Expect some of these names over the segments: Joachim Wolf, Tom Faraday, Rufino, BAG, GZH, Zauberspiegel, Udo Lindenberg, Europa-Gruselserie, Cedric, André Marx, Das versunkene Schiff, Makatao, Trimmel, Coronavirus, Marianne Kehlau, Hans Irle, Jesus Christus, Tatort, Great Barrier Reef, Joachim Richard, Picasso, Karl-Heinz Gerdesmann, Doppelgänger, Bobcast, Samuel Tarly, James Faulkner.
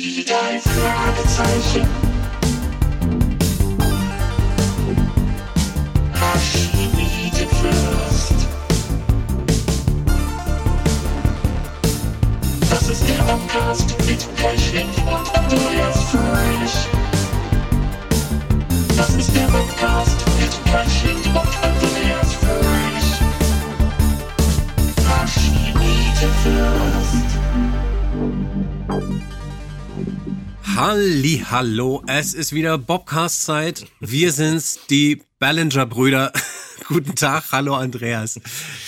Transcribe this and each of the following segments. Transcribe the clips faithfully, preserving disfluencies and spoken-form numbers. Die drei Fragezeichen. Das ist der Bobcast mit Technik und Andreas Fröhlich. Das ist der Bobcast mit Technik und Andreas Fröhlich. Maschinite Fürst. Hallihallo, es ist wieder Bobcast-Zeit. Wir sind's, die Ballinger-Brüder. Guten Tag, hallo Andreas.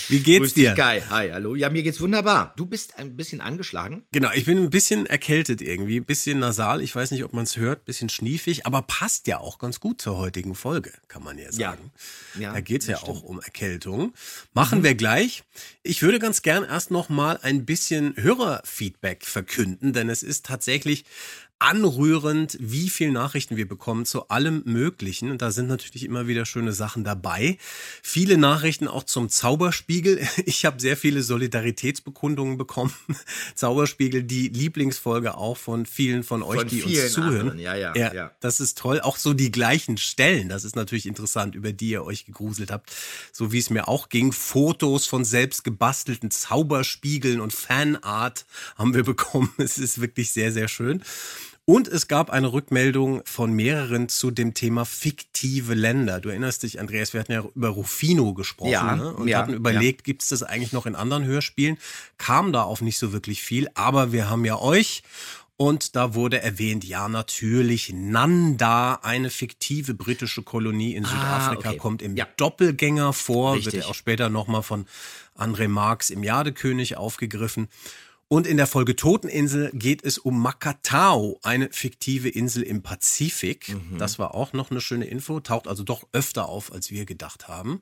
Wie geht's dir? Geil, hi, hallo. Ja, mir geht's wunderbar. Du bist ein bisschen angeschlagen. Genau, ich bin ein bisschen erkältet irgendwie, ein bisschen nasal. Ich weiß nicht, ob man es hört, ein bisschen schniefig, aber passt ja auch ganz gut zur heutigen Folge, kann man ja sagen. Ja, ja, da geht's ja stimmt. Auch um Erkältung. Machen mhm. wir gleich. Ich würde ganz gern erst noch mal ein bisschen Hörerfeedback verkünden, denn es ist tatsächlich anrührend, wie viele Nachrichten wir bekommen zu allem Möglichen. Und da sind natürlich immer wieder schöne Sachen dabei. Viele Nachrichten auch zum Zauberspiegel. Ich habe sehr viele Solidaritätsbekundungen bekommen. Zauberspiegel, die Lieblingsfolge auch von vielen von euch, von die vielen uns zuhören. Anderen. Ja, ja, ja, ja. Das ist toll. Auch so die gleichen Stellen. Das ist natürlich interessant, über die ihr euch gegruselt habt. So wie es mir auch ging. Fotos von selbst gebastelten Zauberspiegeln und Fanart haben wir bekommen. Es ist wirklich sehr, sehr schön. Und es gab eine Rückmeldung von mehreren zu dem Thema fiktive Länder. Du erinnerst dich, Andreas, wir hatten ja über Rufino gesprochen, ja, ne? und ja, hatten überlegt, ja. Gibt es das eigentlich noch in anderen Hörspielen? Kam da auf nicht so wirklich viel, aber wir haben ja euch. Und da wurde erwähnt, ja natürlich, Nanda, eine fiktive britische Kolonie in Südafrika, ah, okay. kommt im ja. Doppelgänger vor. Richtig. Wird ja auch später nochmal von André Marx im Jadekönig aufgegriffen. Und in der Folge Toteninsel geht es um Makatao, eine fiktive Insel im Pazifik. Mhm. Das war auch noch eine schöne Info, taucht also doch öfter auf, als wir gedacht haben.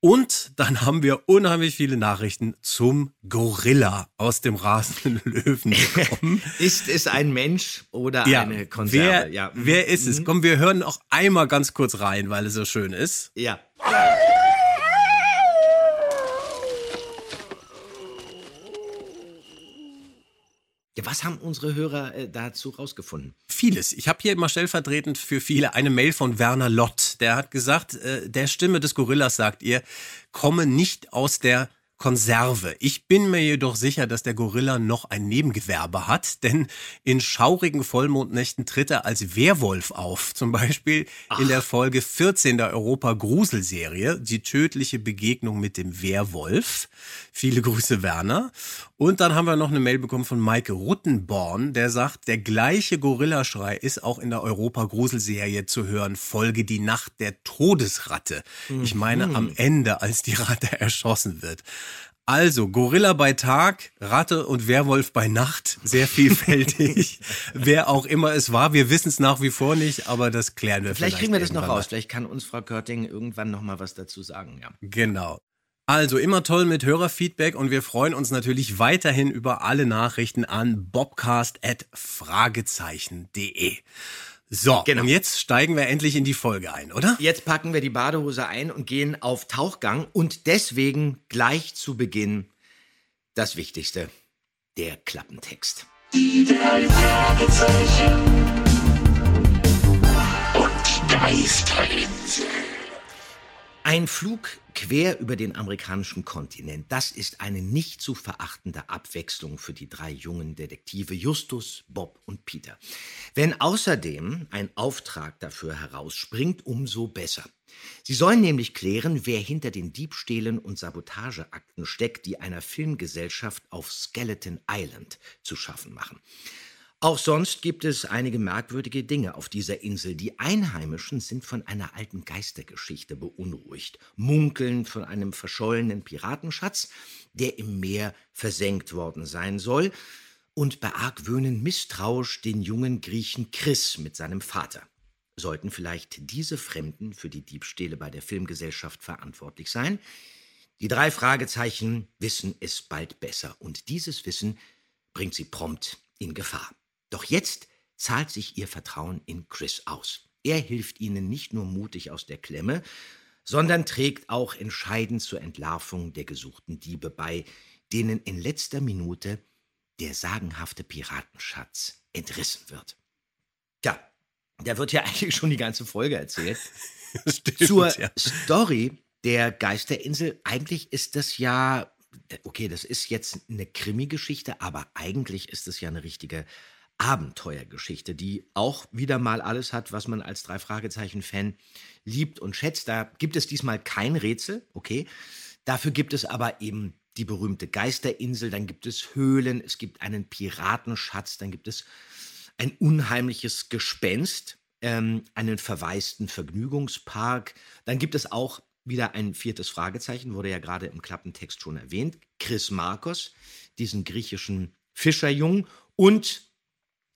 Und dann haben wir unheimlich viele Nachrichten zum Gorilla aus dem rasenden Löwen bekommen. Ist es ein Mensch oder ja, eine Konserve? Wer, ja. wer ist es? Mhm. Komm, wir hören noch einmal ganz kurz rein, weil es so schön ist. Ja. Ja, was haben unsere Hörer äh, dazu rausgefunden? Vieles. Ich habe hier mal stellvertretend für viele eine Mail von Werner Lott. Der hat gesagt, äh, der Stimme des Gorillas sagt ihr, komme nicht aus der Konserve. Ich bin mir jedoch sicher, dass der Gorilla noch ein Nebengewerbe hat, denn in schaurigen Vollmondnächten tritt er als Werwolf auf. Zum Beispiel Ach. in der Folge vierzehn der Europa-Gruselserie, Die tödliche Begegnung mit dem Werwolf. Viele Grüße, Werner. Und dann haben wir noch eine Mail bekommen von Maike Ruttenborn, der sagt, der gleiche Gorillaschrei ist auch in der Europa-Gruselserie zu hören, Folge Die Nacht der Todesratte. Mhm. Ich meine am Ende, als die Ratte erschossen wird. Also, Gorilla bei Tag, Ratte und Werwolf bei Nacht, sehr vielfältig. Wer auch immer es war, wir wissen es nach wie vor nicht, aber das klären wir vielleicht. Vielleicht kriegen wir das noch raus, vielleicht kann uns Frau Körting irgendwann noch mal was dazu sagen. Ja. Genau. Also, immer toll mit Hörerfeedback und wir freuen uns natürlich weiterhin über alle Nachrichten an bobcast at fragezeichen punkt de. So, genau. Und jetzt steigen wir endlich in die Folge ein, oder? Jetzt packen wir die Badehose ein und gehen auf Tauchgang und deswegen gleich zu Beginn das Wichtigste, der Klappentext. Die drei Fragezeichen und Geisterinsel. Ein Flug quer über den amerikanischen Kontinent, das ist eine nicht zu verachtende Abwechslung für die drei jungen Detektive Justus, Bob und Peter. Wenn außerdem ein Auftrag dafür herausspringt, umso besser. Sie sollen nämlich klären, wer hinter den Diebstählen und Sabotageakten steckt, die einer Filmgesellschaft auf Skeleton Island zu schaffen machen. Auch sonst gibt es einige merkwürdige Dinge auf dieser Insel. Die Einheimischen sind von einer alten Geistergeschichte beunruhigt, munkeln von einem verschollenen Piratenschatz, der im Meer versenkt worden sein soll, und beargwöhnen misstrauisch den jungen Griechen Chris mit seinem Vater. Sollten vielleicht diese Fremden für die Diebstähle bei der Filmgesellschaft verantwortlich sein? Die drei Fragezeichen wissen es bald besser, und dieses Wissen bringt sie prompt in Gefahr. Doch jetzt zahlt sich ihr Vertrauen in Chris aus. Er hilft ihnen nicht nur mutig aus der Klemme, sondern trägt auch entscheidend zur Entlarvung der gesuchten Diebe bei, denen in letzter Minute der sagenhafte Piratenschatz entrissen wird. Tja, da wird ja eigentlich schon die ganze Folge erzählt. Stimmt, Zur ja. Story der Geisterinsel, eigentlich ist das ja, okay, das ist jetzt eine Krimi-Geschichte, aber eigentlich ist es ja eine richtige Abenteuergeschichte, die auch wieder mal alles hat, was man als Drei-Fragezeichen-Fan liebt und schätzt. Da gibt es diesmal kein Rätsel, okay. Dafür gibt es aber eben die berühmte Geisterinsel, dann gibt es Höhlen, es gibt einen Piratenschatz, dann gibt es ein unheimliches Gespenst, ähm, einen verwaisten Vergnügungspark. Dann gibt es auch wieder ein viertes Fragezeichen, wurde ja gerade im Klappentext schon erwähnt, Chris Markos, diesen griechischen Fischerjungen, und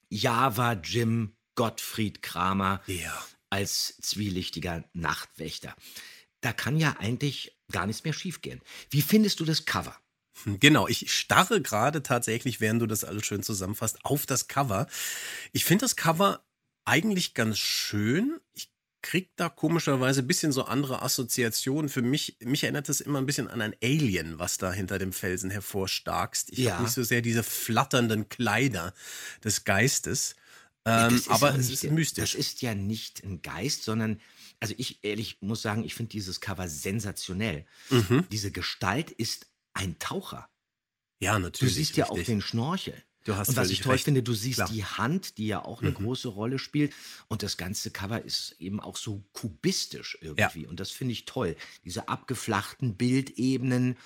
Java Jim Gottfried Kramer ja. als zwielichtiger Nachtwächter. Da kann ja eigentlich gar nichts mehr schiefgehen. Wie findest du das Cover? Genau, ich starre gerade tatsächlich, während du das alles schön zusammenfasst, auf das Cover. Ich finde das Cover eigentlich ganz schön. Ich kriegt da komischerweise ein bisschen so andere Assoziationen. Für mich, mich erinnert es immer ein bisschen an ein Alien, was da hinter dem Felsen hervorstarkst. Ich ja. habe nicht so sehr diese flatternden Kleider des Geistes. Ähm, ja, aber es ist der, mystisch. Das ist ja nicht ein Geist, sondern, also ich ehrlich muss sagen, ich finde dieses Cover sensationell. Mhm. Diese Gestalt ist ein Taucher. Ja, natürlich. Du siehst ja auch den Schnorchel. Du hast und was ich toll recht. finde, du siehst Klar. die Hand, die ja auch eine mhm. große Rolle spielt. Und das ganze Cover ist eben auch so kubistisch irgendwie. Ja. Und das finde ich toll. Diese abgeflachten Bildebenen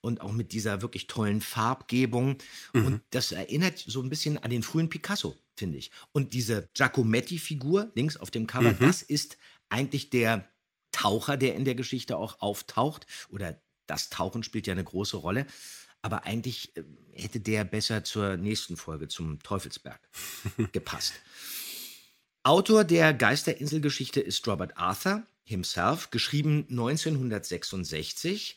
und auch mit dieser wirklich tollen Farbgebung. Mhm. Und das erinnert so ein bisschen an den frühen Picasso, finde ich. Und diese Giacometti-Figur links auf dem Cover, mhm. das ist eigentlich der Taucher, der in der Geschichte auch auftaucht. Oder das Tauchen spielt ja eine große Rolle. Aber eigentlich hätte der besser zur nächsten Folge, zum Teufelsberg, gepasst. Autor der Geisterinselgeschichte ist Robert Arthur himself, geschrieben neunzehnhundertsechsundsechzig.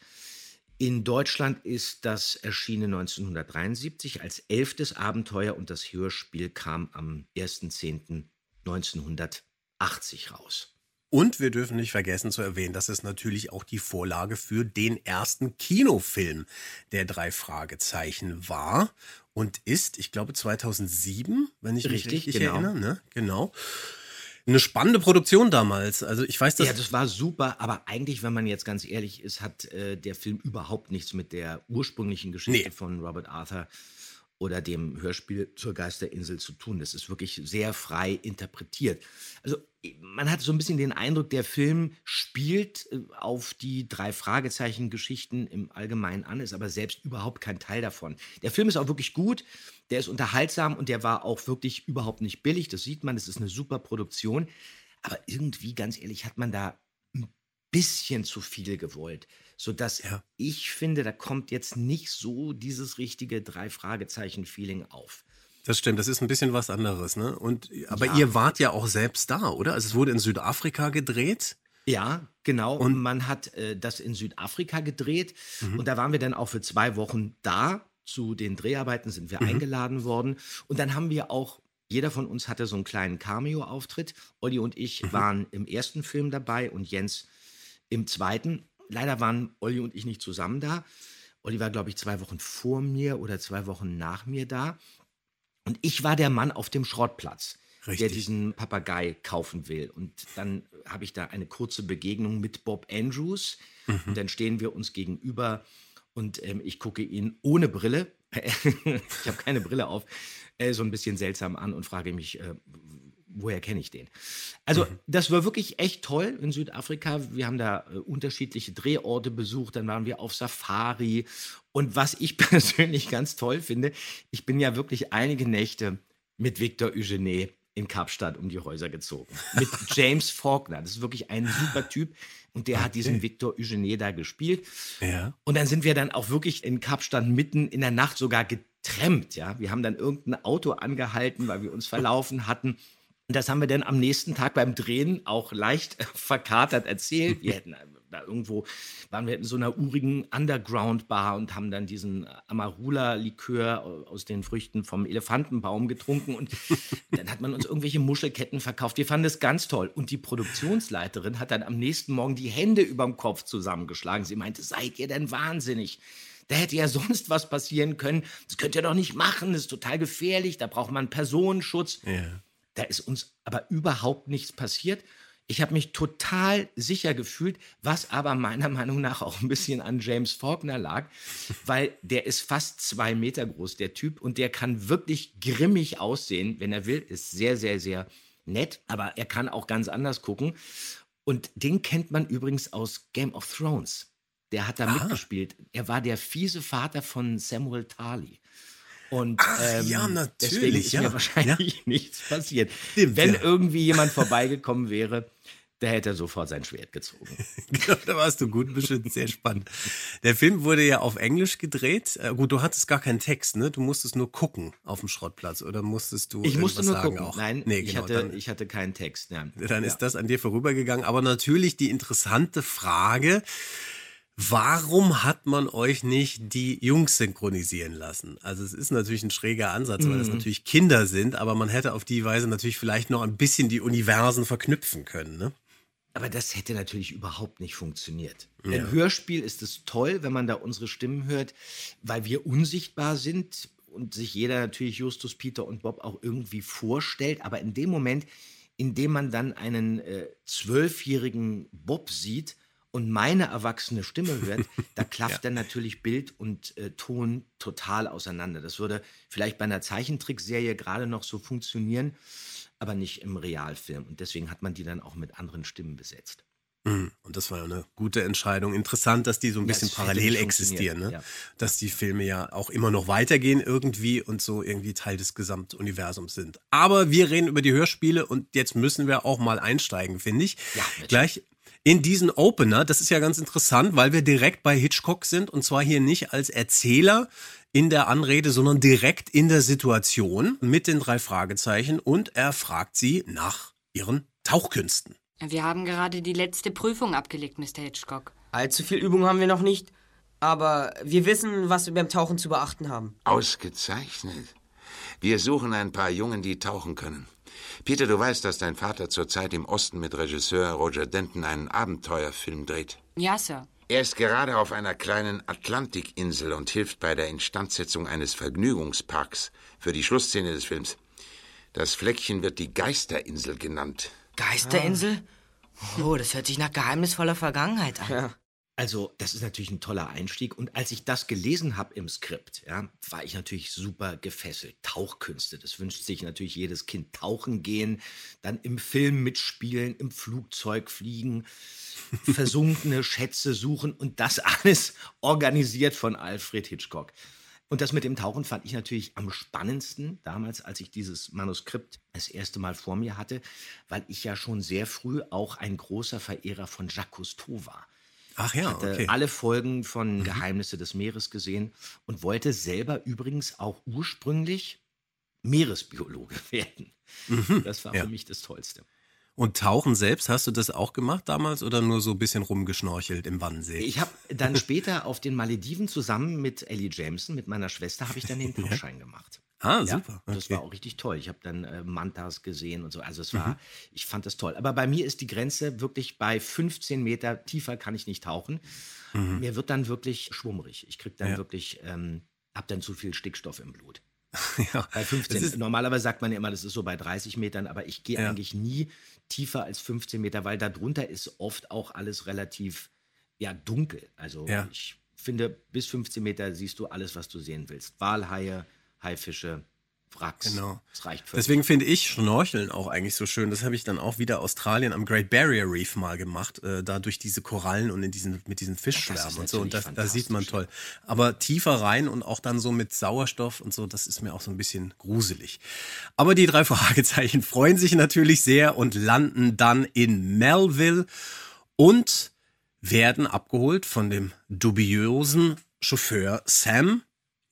In Deutschland ist das erschienen neunzehnhundertdreiundsiebzig als elftes Abenteuer und das Hörspiel kam am ersten zehnten neunzehnhundertachtzig raus. Und wir dürfen nicht vergessen zu erwähnen, dass es natürlich auch die Vorlage für den ersten Kinofilm der drei Fragezeichen war und ist, ich glaube, zweitausendsieben, wenn ich mich richtig genau. erinnere. Ne? Genau. Eine spannende Produktion damals. Also ich weiß, dass ja, das war super, aber eigentlich, wenn man jetzt ganz ehrlich ist, hat äh, der Film überhaupt nichts mit der ursprünglichen Geschichte nee. von Robert Arthur oder dem Hörspiel zur Geisterinsel zu tun. Das ist wirklich sehr frei interpretiert. Also man hat so ein bisschen den Eindruck, der Film spielt auf die drei Fragezeichen-Geschichten im Allgemeinen an, ist aber selbst überhaupt kein Teil davon. Der Film ist auch wirklich gut, der ist unterhaltsam und der war auch wirklich überhaupt nicht billig. Das sieht man, das ist eine super Produktion. Aber irgendwie, ganz ehrlich, hat man da ein bisschen zu viel gewollt, sodass ja. ich finde, da kommt jetzt nicht so dieses richtige Drei-Fragezeichen-Feeling auf. Das stimmt, das ist ein bisschen was anderes, ne? Und, aber ja. ihr wart ja auch selbst da, oder? Also es wurde in Südafrika gedreht. Ja, genau. Und man hat äh, das in Südafrika gedreht. Mhm. Und da waren wir dann auch für zwei Wochen da. Zu den Dreharbeiten sind wir mhm. eingeladen worden. Und dann haben wir auch, jeder von uns hatte so einen kleinen Cameo-Auftritt. Olli und ich mhm. waren im ersten Film dabei und Jens im zweiten. Leider waren Olli und ich nicht zusammen da. Olli war, glaube ich, zwei Wochen vor mir oder zwei Wochen nach mir da. Und ich war der Mann auf dem Schrottplatz, Richtig. der diesen Papagei kaufen will. Und dann habe ich da eine kurze Begegnung mit Bob Andrews. Mhm. Und dann stehen wir uns gegenüber und ähm, ich gucke ihn ohne Brille, ich habe keine Brille auf, äh, so ein bisschen seltsam an und frage mich, äh, woher kenne ich den? Also mhm. das war wirklich echt toll in Südafrika. Wir haben da äh, unterschiedliche Drehorte besucht, dann waren wir auf Safari. Und was ich persönlich ganz toll finde, ich bin ja wirklich einige Nächte mit Victor Eugène in Kapstadt um die Häuser gezogen. Mit James Faulkner, das ist wirklich ein super Typ. Und der okay. hat diesen Victor Eugène da gespielt. Ja. Und dann sind wir dann auch wirklich in Kapstadt mitten in der Nacht sogar getrampt. Ja? Wir haben dann irgendein Auto angehalten, weil wir uns verlaufen hatten. Das haben wir dann am nächsten Tag beim Drehen auch leicht verkatert erzählt. Wir hätten da irgendwo, waren wir in so einer urigen Underground-Bar und haben dann diesen Amarula-Likör aus den Früchten vom Elefantenbaum getrunken. Und dann hat man uns irgendwelche Muschelketten verkauft. Wir fanden das ganz toll. Und die Produktionsleiterin hat dann am nächsten Morgen die Hände überm Kopf zusammengeschlagen. Sie meinte, seid ihr denn wahnsinnig? Da hätte ja sonst was passieren können. Das könnt ihr doch nicht machen, das ist total gefährlich, da braucht man Personenschutz. Ja. Da ist uns aber überhaupt nichts passiert. Ich habe mich total sicher gefühlt, was aber meiner Meinung nach auch ein bisschen an James Faulkner lag, weil der ist fast zwei Meter groß, der Typ, und der kann wirklich grimmig aussehen, wenn er will, ist sehr, sehr, sehr nett, aber er kann auch ganz anders gucken. Und den kennt man übrigens aus Game of Thrones. Der hat da Aha. mitgespielt. Er war der fiese Vater von Samuel Tarly. Und Ach, ähm, ja, natürlich, deswegen ist ja. mir wahrscheinlich ja. nichts passiert. Stimmt, Wenn ja. irgendwie jemand vorbeigekommen wäre, der hätte sofort sein Schwert gezogen. Genau, da warst du gut beschützt, sehr spannend. Der Film wurde ja auf Englisch gedreht. Äh, gut, du hattest gar keinen Text, ne? Du musstest nur gucken auf dem Schrottplatz oder musstest du ich musste nur sagen gucken. Auch? Nein, nee, ich, genau, hatte, dann, ich hatte keinen Text. Ja. Dann ja. ist das an dir vorübergegangen. Aber natürlich die interessante Frage, warum hat man euch nicht die Jungs synchronisieren lassen? Also es ist natürlich ein schräger Ansatz, weil mhm. das natürlich Kinder sind, aber man hätte auf die Weise natürlich vielleicht noch ein bisschen die Universen verknüpfen können, ne? Aber das hätte natürlich überhaupt nicht funktioniert. Ja. Im Hörspiel ist es toll, wenn man da unsere Stimmen hört, weil wir unsichtbar sind und sich jeder natürlich Justus, Peter und Bob auch irgendwie vorstellt. Aber in dem Moment, in dem man dann einen äh, zwölfjährigen Bob sieht und meine erwachsene Stimme hört, da klafft ja. dann natürlich Bild und äh, Ton total auseinander. Das würde vielleicht bei einer Zeichentrickserie gerade noch so funktionieren, aber nicht im Realfilm. Und deswegen hat man die dann auch mit anderen Stimmen besetzt. Und das war ja eine gute Entscheidung. Interessant, dass die so ein ja, bisschen parallel existieren, ne? Ja. Dass die Filme ja auch immer noch weitergehen irgendwie und so irgendwie Teil des Gesamtuniversums sind. Aber wir reden über die Hörspiele und jetzt müssen wir auch mal einsteigen, finde ich. Ja, gleich in diesen Opener, das ist ja ganz interessant, weil wir direkt bei Hitchcock sind und zwar hier nicht als Erzähler in der Anrede, sondern direkt in der Situation mit den drei Fragezeichen und er fragt sie nach ihren Tauchkünsten. Wir haben gerade die letzte Prüfung abgelegt, Mister Hitchcock. Allzu viel Übung haben wir noch nicht, aber wir wissen, was wir beim Tauchen zu beachten haben. Ausgezeichnet. Wir suchen ein paar Jungen, die tauchen können. Peter, du weißt, dass dein Vater zurzeit im Osten mit Regisseur Roger Denton einen Abenteuerfilm dreht. Ja, Sir. Er ist gerade auf einer kleinen Atlantikinsel und hilft bei der Instandsetzung eines Vergnügungsparks für die Schlussszene des Films. Das Fleckchen wird die Geisterinsel genannt. Geisterinsel? Oh, das hört sich nach geheimnisvoller Vergangenheit an. Ja. Also, das ist natürlich ein toller Einstieg. Und als ich das gelesen habe im Skript, ja, war ich natürlich super gefesselt. Tauchkünste, das wünscht sich natürlich jedes Kind. Tauchen gehen, dann im Film mitspielen, im Flugzeug fliegen, versunkene Schätze suchen und das alles organisiert von Alfred Hitchcock. Und das mit dem Tauchen fand ich natürlich am spannendsten damals, als ich dieses Manuskript das erste Mal vor mir hatte, weil ich ja schon sehr früh auch ein großer Verehrer von Jacques Cousteau war. Ach ja, okay. Ich hatte alle Folgen von mhm. Geheimnisse des Meeres gesehen und wollte selber übrigens auch ursprünglich Meeresbiologe werden. Mhm. Das war ja. für mich das Tollste. Und Tauchen selbst, hast du das auch gemacht damals oder nur so ein bisschen rumgeschnorchelt im Wannsee? Ich habe dann später auf den Malediven zusammen mit Ellie Jameson, mit meiner Schwester, habe ich dann den Tauchschein gemacht. Ah, ja, super. Okay. Das war auch richtig toll. Ich habe dann äh, Mantas gesehen und so. Also es war, mhm. ich fand das toll. Aber bei mir ist die Grenze wirklich bei fünfzehn Meter tiefer kann ich nicht tauchen. Mhm. Mir wird dann wirklich schwummrig. Ich krieg dann ja. wirklich, ähm, hab dann zu viel Stickstoff im Blut. Ja. Bei fünfzehn. Ist, normalerweise sagt man ja immer, das ist so bei dreißig Metern, aber ich gehe ja. eigentlich nie tiefer als fünfzehn Meter, weil darunter ist oft auch alles relativ ja, dunkel. Also ja. ich finde, bis fünfzehn Meter siehst du alles, was du sehen willst. Walhaie, Haifische, Wracks. Genau. Das reicht völlig. Deswegen finde ich Schnorcheln auch eigentlich so schön. Das habe ich dann auch wieder Australien am Great Barrier Reef mal gemacht. Äh, da durch diese Korallen und in diesen, mit diesen Fischschwärmen und so. Und das, das sieht man toll. Aber tiefer rein und auch dann so mit Sauerstoff und so, das ist mir auch so ein bisschen gruselig. Aber die drei Fragezeichen freuen sich natürlich sehr und landen dann in Melville und werden abgeholt von dem dubiosen Chauffeur Sam.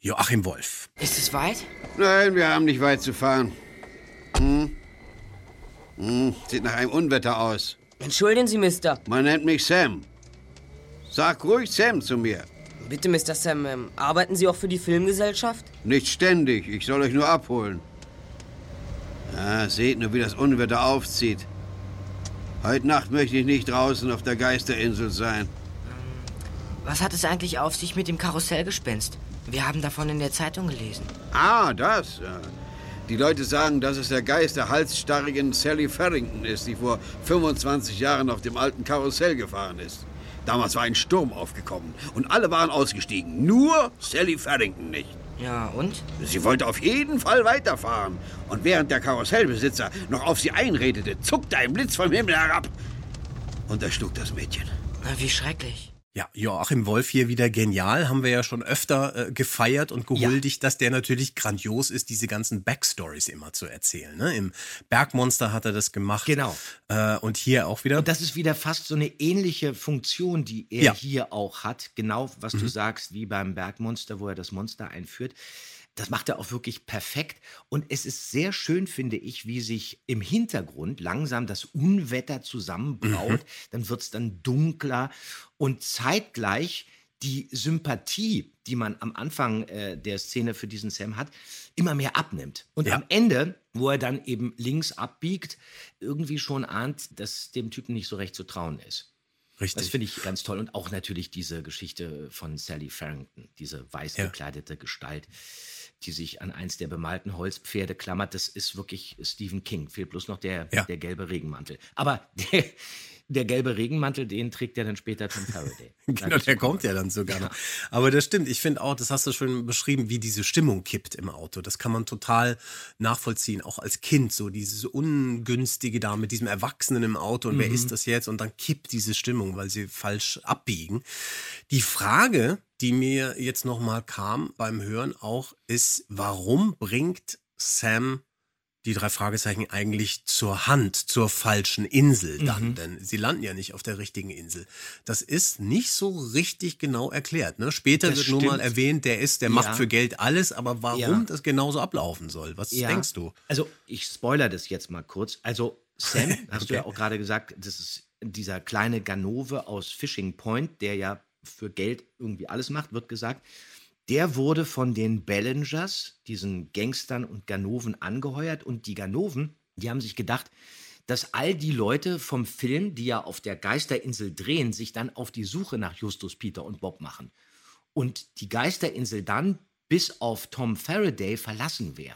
Joachim Wolf. Ist es weit? Nein, wir haben nicht weit zu fahren. Hm. Hm. Sieht nach einem Unwetter aus. Entschuldigen Sie, Mister. Man nennt mich Sam. Sag ruhig Sam zu mir. Bitte, Mister Sam, ähm, arbeiten Sie auch für die Filmgesellschaft? Nicht ständig. Ich soll euch nur abholen. Ah, seht nur, wie das Unwetter aufzieht. Heute Nacht möchte ich nicht draußen auf der Geisterinsel sein. Was hat es eigentlich auf sich mit dem Karussellgespenst? Wir haben davon in der Zeitung gelesen. Ah, das. Die Leute sagen, dass es der Geist der halsstarrigen Sally Farrington ist, die vor fünfundzwanzig Jahren auf dem alten Karussell gefahren ist. Damals war ein Sturm aufgekommen und alle waren ausgestiegen. Nur Sally Farrington nicht. Ja, und? Sie wollte auf jeden Fall weiterfahren. Und während der Karussellbesitzer noch auf sie einredete, zuckte ein Blitz vom Himmel herab und erschlug das Mädchen. Na, wie schrecklich. Ja, Joachim Wolf hier wieder genial, haben wir ja schon öfter äh, gefeiert und gehuldigt, ja. Dass der natürlich grandios ist, diese ganzen Backstories immer zu erzählen. Ne? Im Bergmonster hat er das gemacht. Genau. Äh, und hier auch wieder. Und das ist wieder fast so eine ähnliche Funktion, die er ja. hier auch hat. Genau, was mhm. du sagst, wie beim Bergmonster, wo er das Monster einführt. Das macht er auch wirklich perfekt. Und es ist sehr schön, finde ich, wie sich im Hintergrund langsam das Unwetter zusammenbraut. Mhm. Dann wird es dann dunkler. Und zeitgleich die Sympathie, die man am Anfang äh, der Szene für diesen Sam hat, immer mehr abnimmt. Und ja. am Ende, wo er dann eben links abbiegt, irgendwie schon ahnt, dass dem Typen nicht so recht zu trauen ist. Richtig. Das finde ich ganz toll. Und auch natürlich diese Geschichte von Sally Farrington, diese weiß gekleidete ja. Gestalt, die sich an eins der bemalten Holzpferde klammert. Das ist wirklich Stephen King. Fehlt bloß noch der, ja. der gelbe Regenmantel. Aber der, der gelbe Regenmantel, den trägt ja dann später Tom Faraday. Genau, der kommt ja dann sogar noch. Ja. Aber das stimmt. Ich finde auch, das hast du schon beschrieben, wie diese Stimmung kippt im Auto. Das kann man total nachvollziehen. Auch als Kind so dieses Ungünstige da mit diesem Erwachsenen im Auto. Und mhm. wer ist das jetzt? Und dann kippt diese Stimmung, weil sie falsch abbiegen. Die Frage, die mir jetzt nochmal kam beim Hören auch, ist, warum bringt Sam die drei Fragezeichen eigentlich zur Hand, zur falschen Insel dann? Mhm. Denn sie landen ja nicht auf der richtigen Insel. Das ist nicht so richtig genau erklärt. Ne? Später das wird stimmt. nur mal erwähnt, der ist, der ja. macht für Geld alles, aber warum ja. das genauso ablaufen soll? Was ja. denkst du? Also ich spoilere das jetzt mal kurz. Also Sam, hast okay. du ja auch gerade gesagt, das ist dieser kleine Ganove aus Fishing Point, der ja für Geld irgendwie alles macht, wird gesagt. Der wurde von den Ballingers, diesen Gangstern und Ganoven, angeheuert. Und die Ganoven, die haben sich gedacht, dass all die Leute vom Film, die ja auf der Geisterinsel drehen, sich dann auf die Suche nach Justus, Peter und Bob machen. Und die Geisterinsel dann bis auf Tom Faraday verlassen wäre.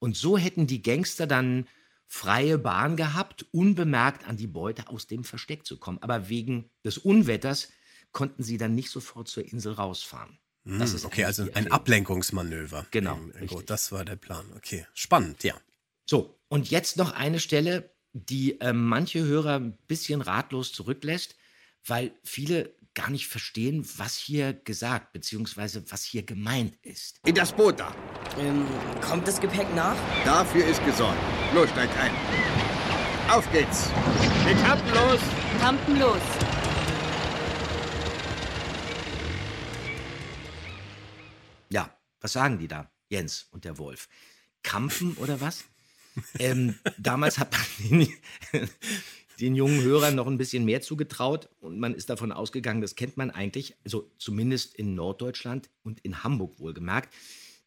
Und so hätten die Gangster dann freie Bahn gehabt, unbemerkt an die Beute aus dem Versteck zu kommen. Aber wegen des Unwetters konnten sie dann nicht sofort zur Insel rausfahren. Das ist okay, also ein Ablenkungsmanöver. Genau. Gut, das war der Plan. Okay, spannend, ja. So, und jetzt noch eine Stelle, die äh, manche Hörer ein bisschen ratlos zurücklässt, weil viele gar nicht verstehen, was hier gesagt, beziehungsweise was hier gemeint ist. In das Boot da. Ähm, kommt das Gepäck nach? Dafür ist gesorgt. Los, steigt ein. Auf geht's. Wir kampen los. Kampen los. Ja, was sagen die da, Jens und der Wolf? Kampfen oder was? ähm, damals hat man den, den jungen Hörern noch ein bisschen mehr zugetraut und man ist davon ausgegangen, das kennt man eigentlich, also zumindest in Norddeutschland und in Hamburg wohlgemerkt,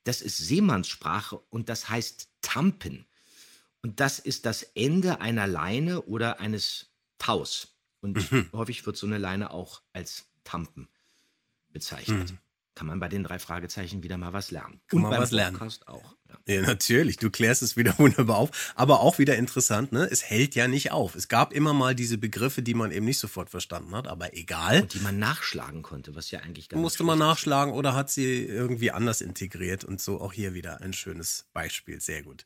das ist Seemannssprache und das heißt Tampen. Und das ist das Ende einer Leine oder eines Taus. Und mhm. häufig wird so eine Leine auch als Tampen bezeichnet. Mhm. Kann man bei den drei Fragezeichen wieder mal was lernen. Kann und man beim was lernen. Bobcast auch. Ja. ja, natürlich. Du klärst es wieder wunderbar auf. Aber auch wieder interessant, ne? Es hält ja nicht auf. Es gab immer mal diese Begriffe, die man eben nicht sofort verstanden hat, aber egal. Und die man nachschlagen konnte, was ja eigentlich gar nicht musste man nachschlagen oder hat sie irgendwie anders integriert und so auch hier wieder ein schönes Beispiel. Sehr gut.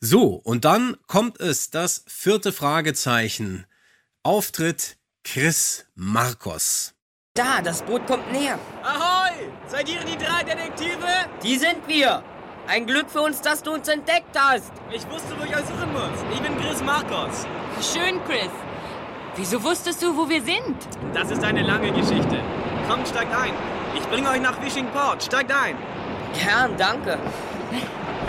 So, und dann kommt es, das vierte Fragezeichen. Auftritt Chris Markos. Da, das Boot kommt näher. Ahoi! Seid ihr die drei Detektive? Die sind wir. Ein Glück für uns, dass du uns entdeckt hast. Ich wusste, wo ich euch suchen muss. Ich bin Chris Markos. Schön, Chris. Wieso wusstest du, wo wir sind? Das ist eine lange Geschichte. Kommt, steigt ein. Ich bringe euch nach Fishing Port. Steigt ein. Gern, danke.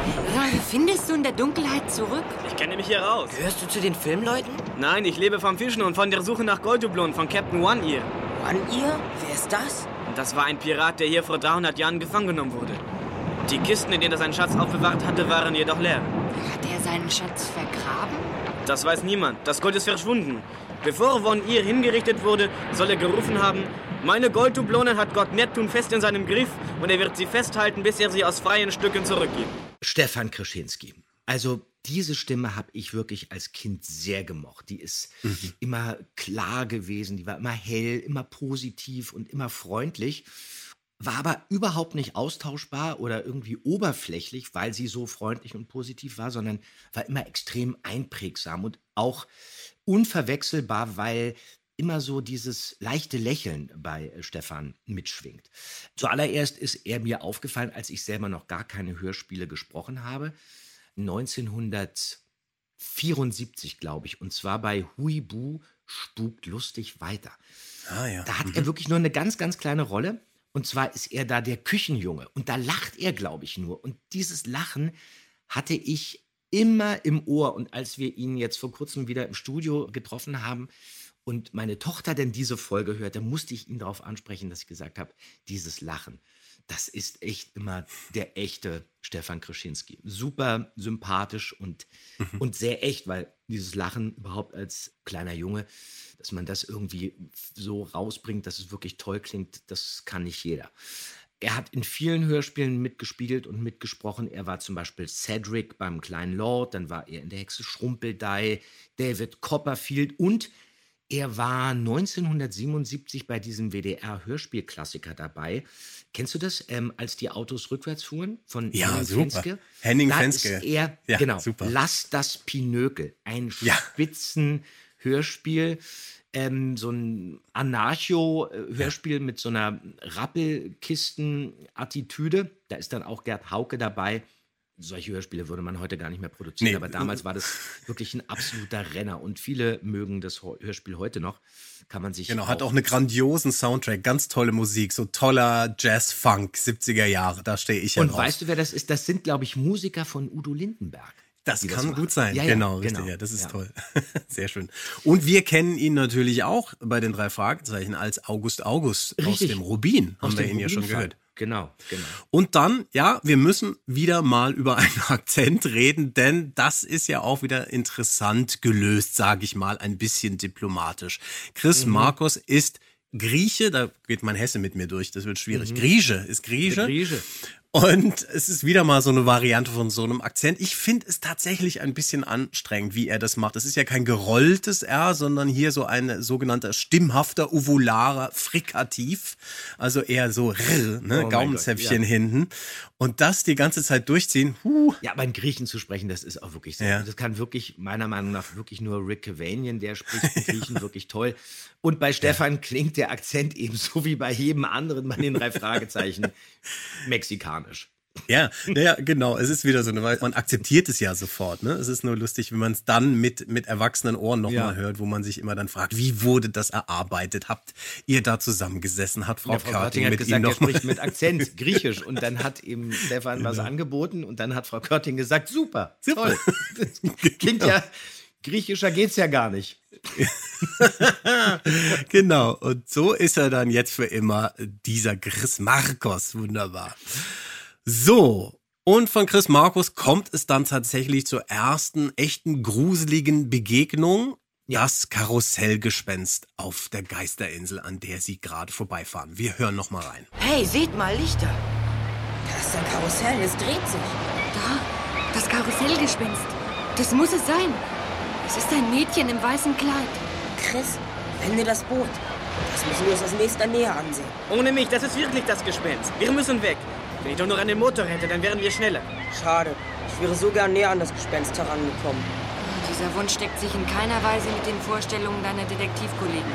Wie findest du in der Dunkelheit zurück? Ich kenne mich hier raus. Gehörst du zu den Filmleuten? Nein, ich lebe vom Fischen und von der Suche nach Golddublon von Captain One Ear. An ihr? Wer ist das? Das war ein Pirat, der hier vor dreihundert Jahren gefangen genommen wurde. Die Kisten, in denen er seinen Schatz aufbewahrt hatte, waren jedoch leer. Hat er seinen Schatz vergraben? Das weiß niemand. Das Gold ist verschwunden. Bevor Von Ihr hingerichtet wurde, soll er gerufen haben, Meine Golddublonen hat Gott Neptun fest in seinem Griff und er wird sie festhalten, bis er sie aus freien Stücken zurückgibt. Stefan Krischinski. Also diese Stimme habe ich wirklich als Kind sehr gemocht. Die ist mhm. immer klar gewesen, die war immer hell, immer positiv und immer freundlich. War aber überhaupt nicht austauschbar oder irgendwie oberflächlich, weil sie so freundlich und positiv war, sondern war immer extrem einprägsam und auch unverwechselbar, weil immer so dieses leichte Lächeln bei Stefan mitschwingt. Zuallererst ist er mir aufgefallen, als ich selber noch gar keine Hörspiele gesprochen habe, neunzehnhundertvierundsiebzig, glaube ich, und zwar bei Huibu spukt lustig weiter. Ah, ja. Da hat mhm. er wirklich nur eine ganz, ganz kleine Rolle. Und zwar ist er da der Küchenjunge. Und da lacht er, glaube ich, nur. Und dieses Lachen hatte ich immer im Ohr. Und als wir ihn jetzt vor kurzem wieder im Studio getroffen haben und meine Tochter denn diese Folge hörte, musste ich ihn darauf ansprechen, dass ich gesagt habe, dieses Lachen, das ist echt immer der echte Stefan Krischinski. Super sympathisch und, mhm. und sehr echt, weil dieses Lachen überhaupt als kleiner Junge, dass man das irgendwie so rausbringt, dass es wirklich toll klingt, das kann nicht jeder. Er hat in vielen Hörspielen mitgespielt und mitgesprochen. Er war zum Beispiel Cedric beim Kleinen Lord, dann war er in der Hexe Schrumpeldei, David Copperfield und er war neunzehnhundertsiebenundsiebzig bei diesem W D R-Hörspielklassiker dabei. Kennst du das, ähm, als die Autos rückwärts fuhren? Von ja, Henning super. Fenske? Henning da Fenske. Ist er, ja, genau, super. Lass das Pinökel. Ein ja. Spitzen-Hörspiel, ähm, so ein Anarcho-Hörspiel ja. mit so einer Rappelkisten-Attitüde. Da ist dann auch Gerd Hauke dabei. Solche Hörspiele würde man heute gar nicht mehr produzieren, nee. Aber damals war das wirklich ein absoluter Renner und viele mögen das Hörspiel heute noch, kann man sich... Genau, auch hat auch einen grandiosen Soundtrack, ganz tolle Musik, so toller Jazz-Funk, siebziger Jahre, da stehe ich ja drauf. Und weißt du, wer das ist? Das sind, glaube ich, Musiker von Udo Lindenberg. Das kann das gut sein, ja, ja, genau, richtig, genau. Ja, das ist ja. toll, sehr schön. Und wir kennen ihn natürlich auch bei den drei Fragezeichen als August August richtig. Aus dem Rubin, haben aus wir ihn Rubin ja schon Fall. Gehört. Genau, genau. Und dann, ja, wir müssen wieder mal über einen Akzent reden, denn das ist ja auch wieder interessant gelöst, sage ich mal, ein bisschen diplomatisch. Chris mhm. Markos ist Grieche, da geht mein Hesse mit mir durch, das wird schwierig. Mhm. Grieche ist Grieche. Grieche. Und es ist wieder mal so eine Variante von so einem Akzent. Ich finde es tatsächlich ein bisschen anstrengend, wie er das macht. Das ist ja kein gerolltes R, sondern hier so ein sogenannter stimmhafter, ovularer Frikativ. Also eher so rrr, ne? Oh Gaumenzäpfchen Gott, ja. hinten. Und das die ganze Zeit durchziehen. Huh. Ja, aber in Griechen zu sprechen, das ist auch wirklich so. Ja. Das kann wirklich, meiner Meinung nach, wirklich nur Rick Cavanian, der spricht in Griechen ja. wirklich toll. Und bei Stefan ja. klingt der Akzent ebenso wie bei jedem anderen bei den drei Fragezeichen Mexikaner. Ja, ja, genau. Es ist wieder so eine Weise. Man akzeptiert es ja sofort. Ne? Es ist nur lustig, wenn man es dann mit, mit erwachsenen Ohren nochmal ja. hört, wo man sich immer dann fragt, wie wurde das erarbeitet? Habt ihr da zusammengesessen? Hat Frau, ja, Frau Körting hat mit gesagt, er spricht mit Akzent Griechisch. Und dann hat eben Stefan genau. was angeboten und dann hat Frau Körting gesagt, super, toll. Das klingt ja, griechischer geht's ja gar nicht. Genau, und so ist er dann jetzt für immer dieser Chris Markos, wunderbar. So, und von Chris Markos kommt es dann tatsächlich zur ersten echten gruseligen Begegnung, das Karussellgespenst auf der Geisterinsel, an der sie gerade vorbeifahren. Wir hören noch mal rein. Hey, seht mal, Lichter. Das ist ein Karussell, es dreht sich. Da, das Karussellgespenst, das muss es sein. Es ist ein Mädchen im weißen Kleid. Chris, wende das Boot. Das müssen wir uns aus nächster Nähe ansehen. Ohne mich, das ist wirklich das Gespenst. Wir müssen weg. Wenn ich doch noch an den Motor hätte, dann wären wir schneller. Schade. Ich wäre so gern näher an das Gespenst herangekommen. Dieser Wunsch deckt sich in keiner Weise mit den Vorstellungen deiner Detektivkollegen.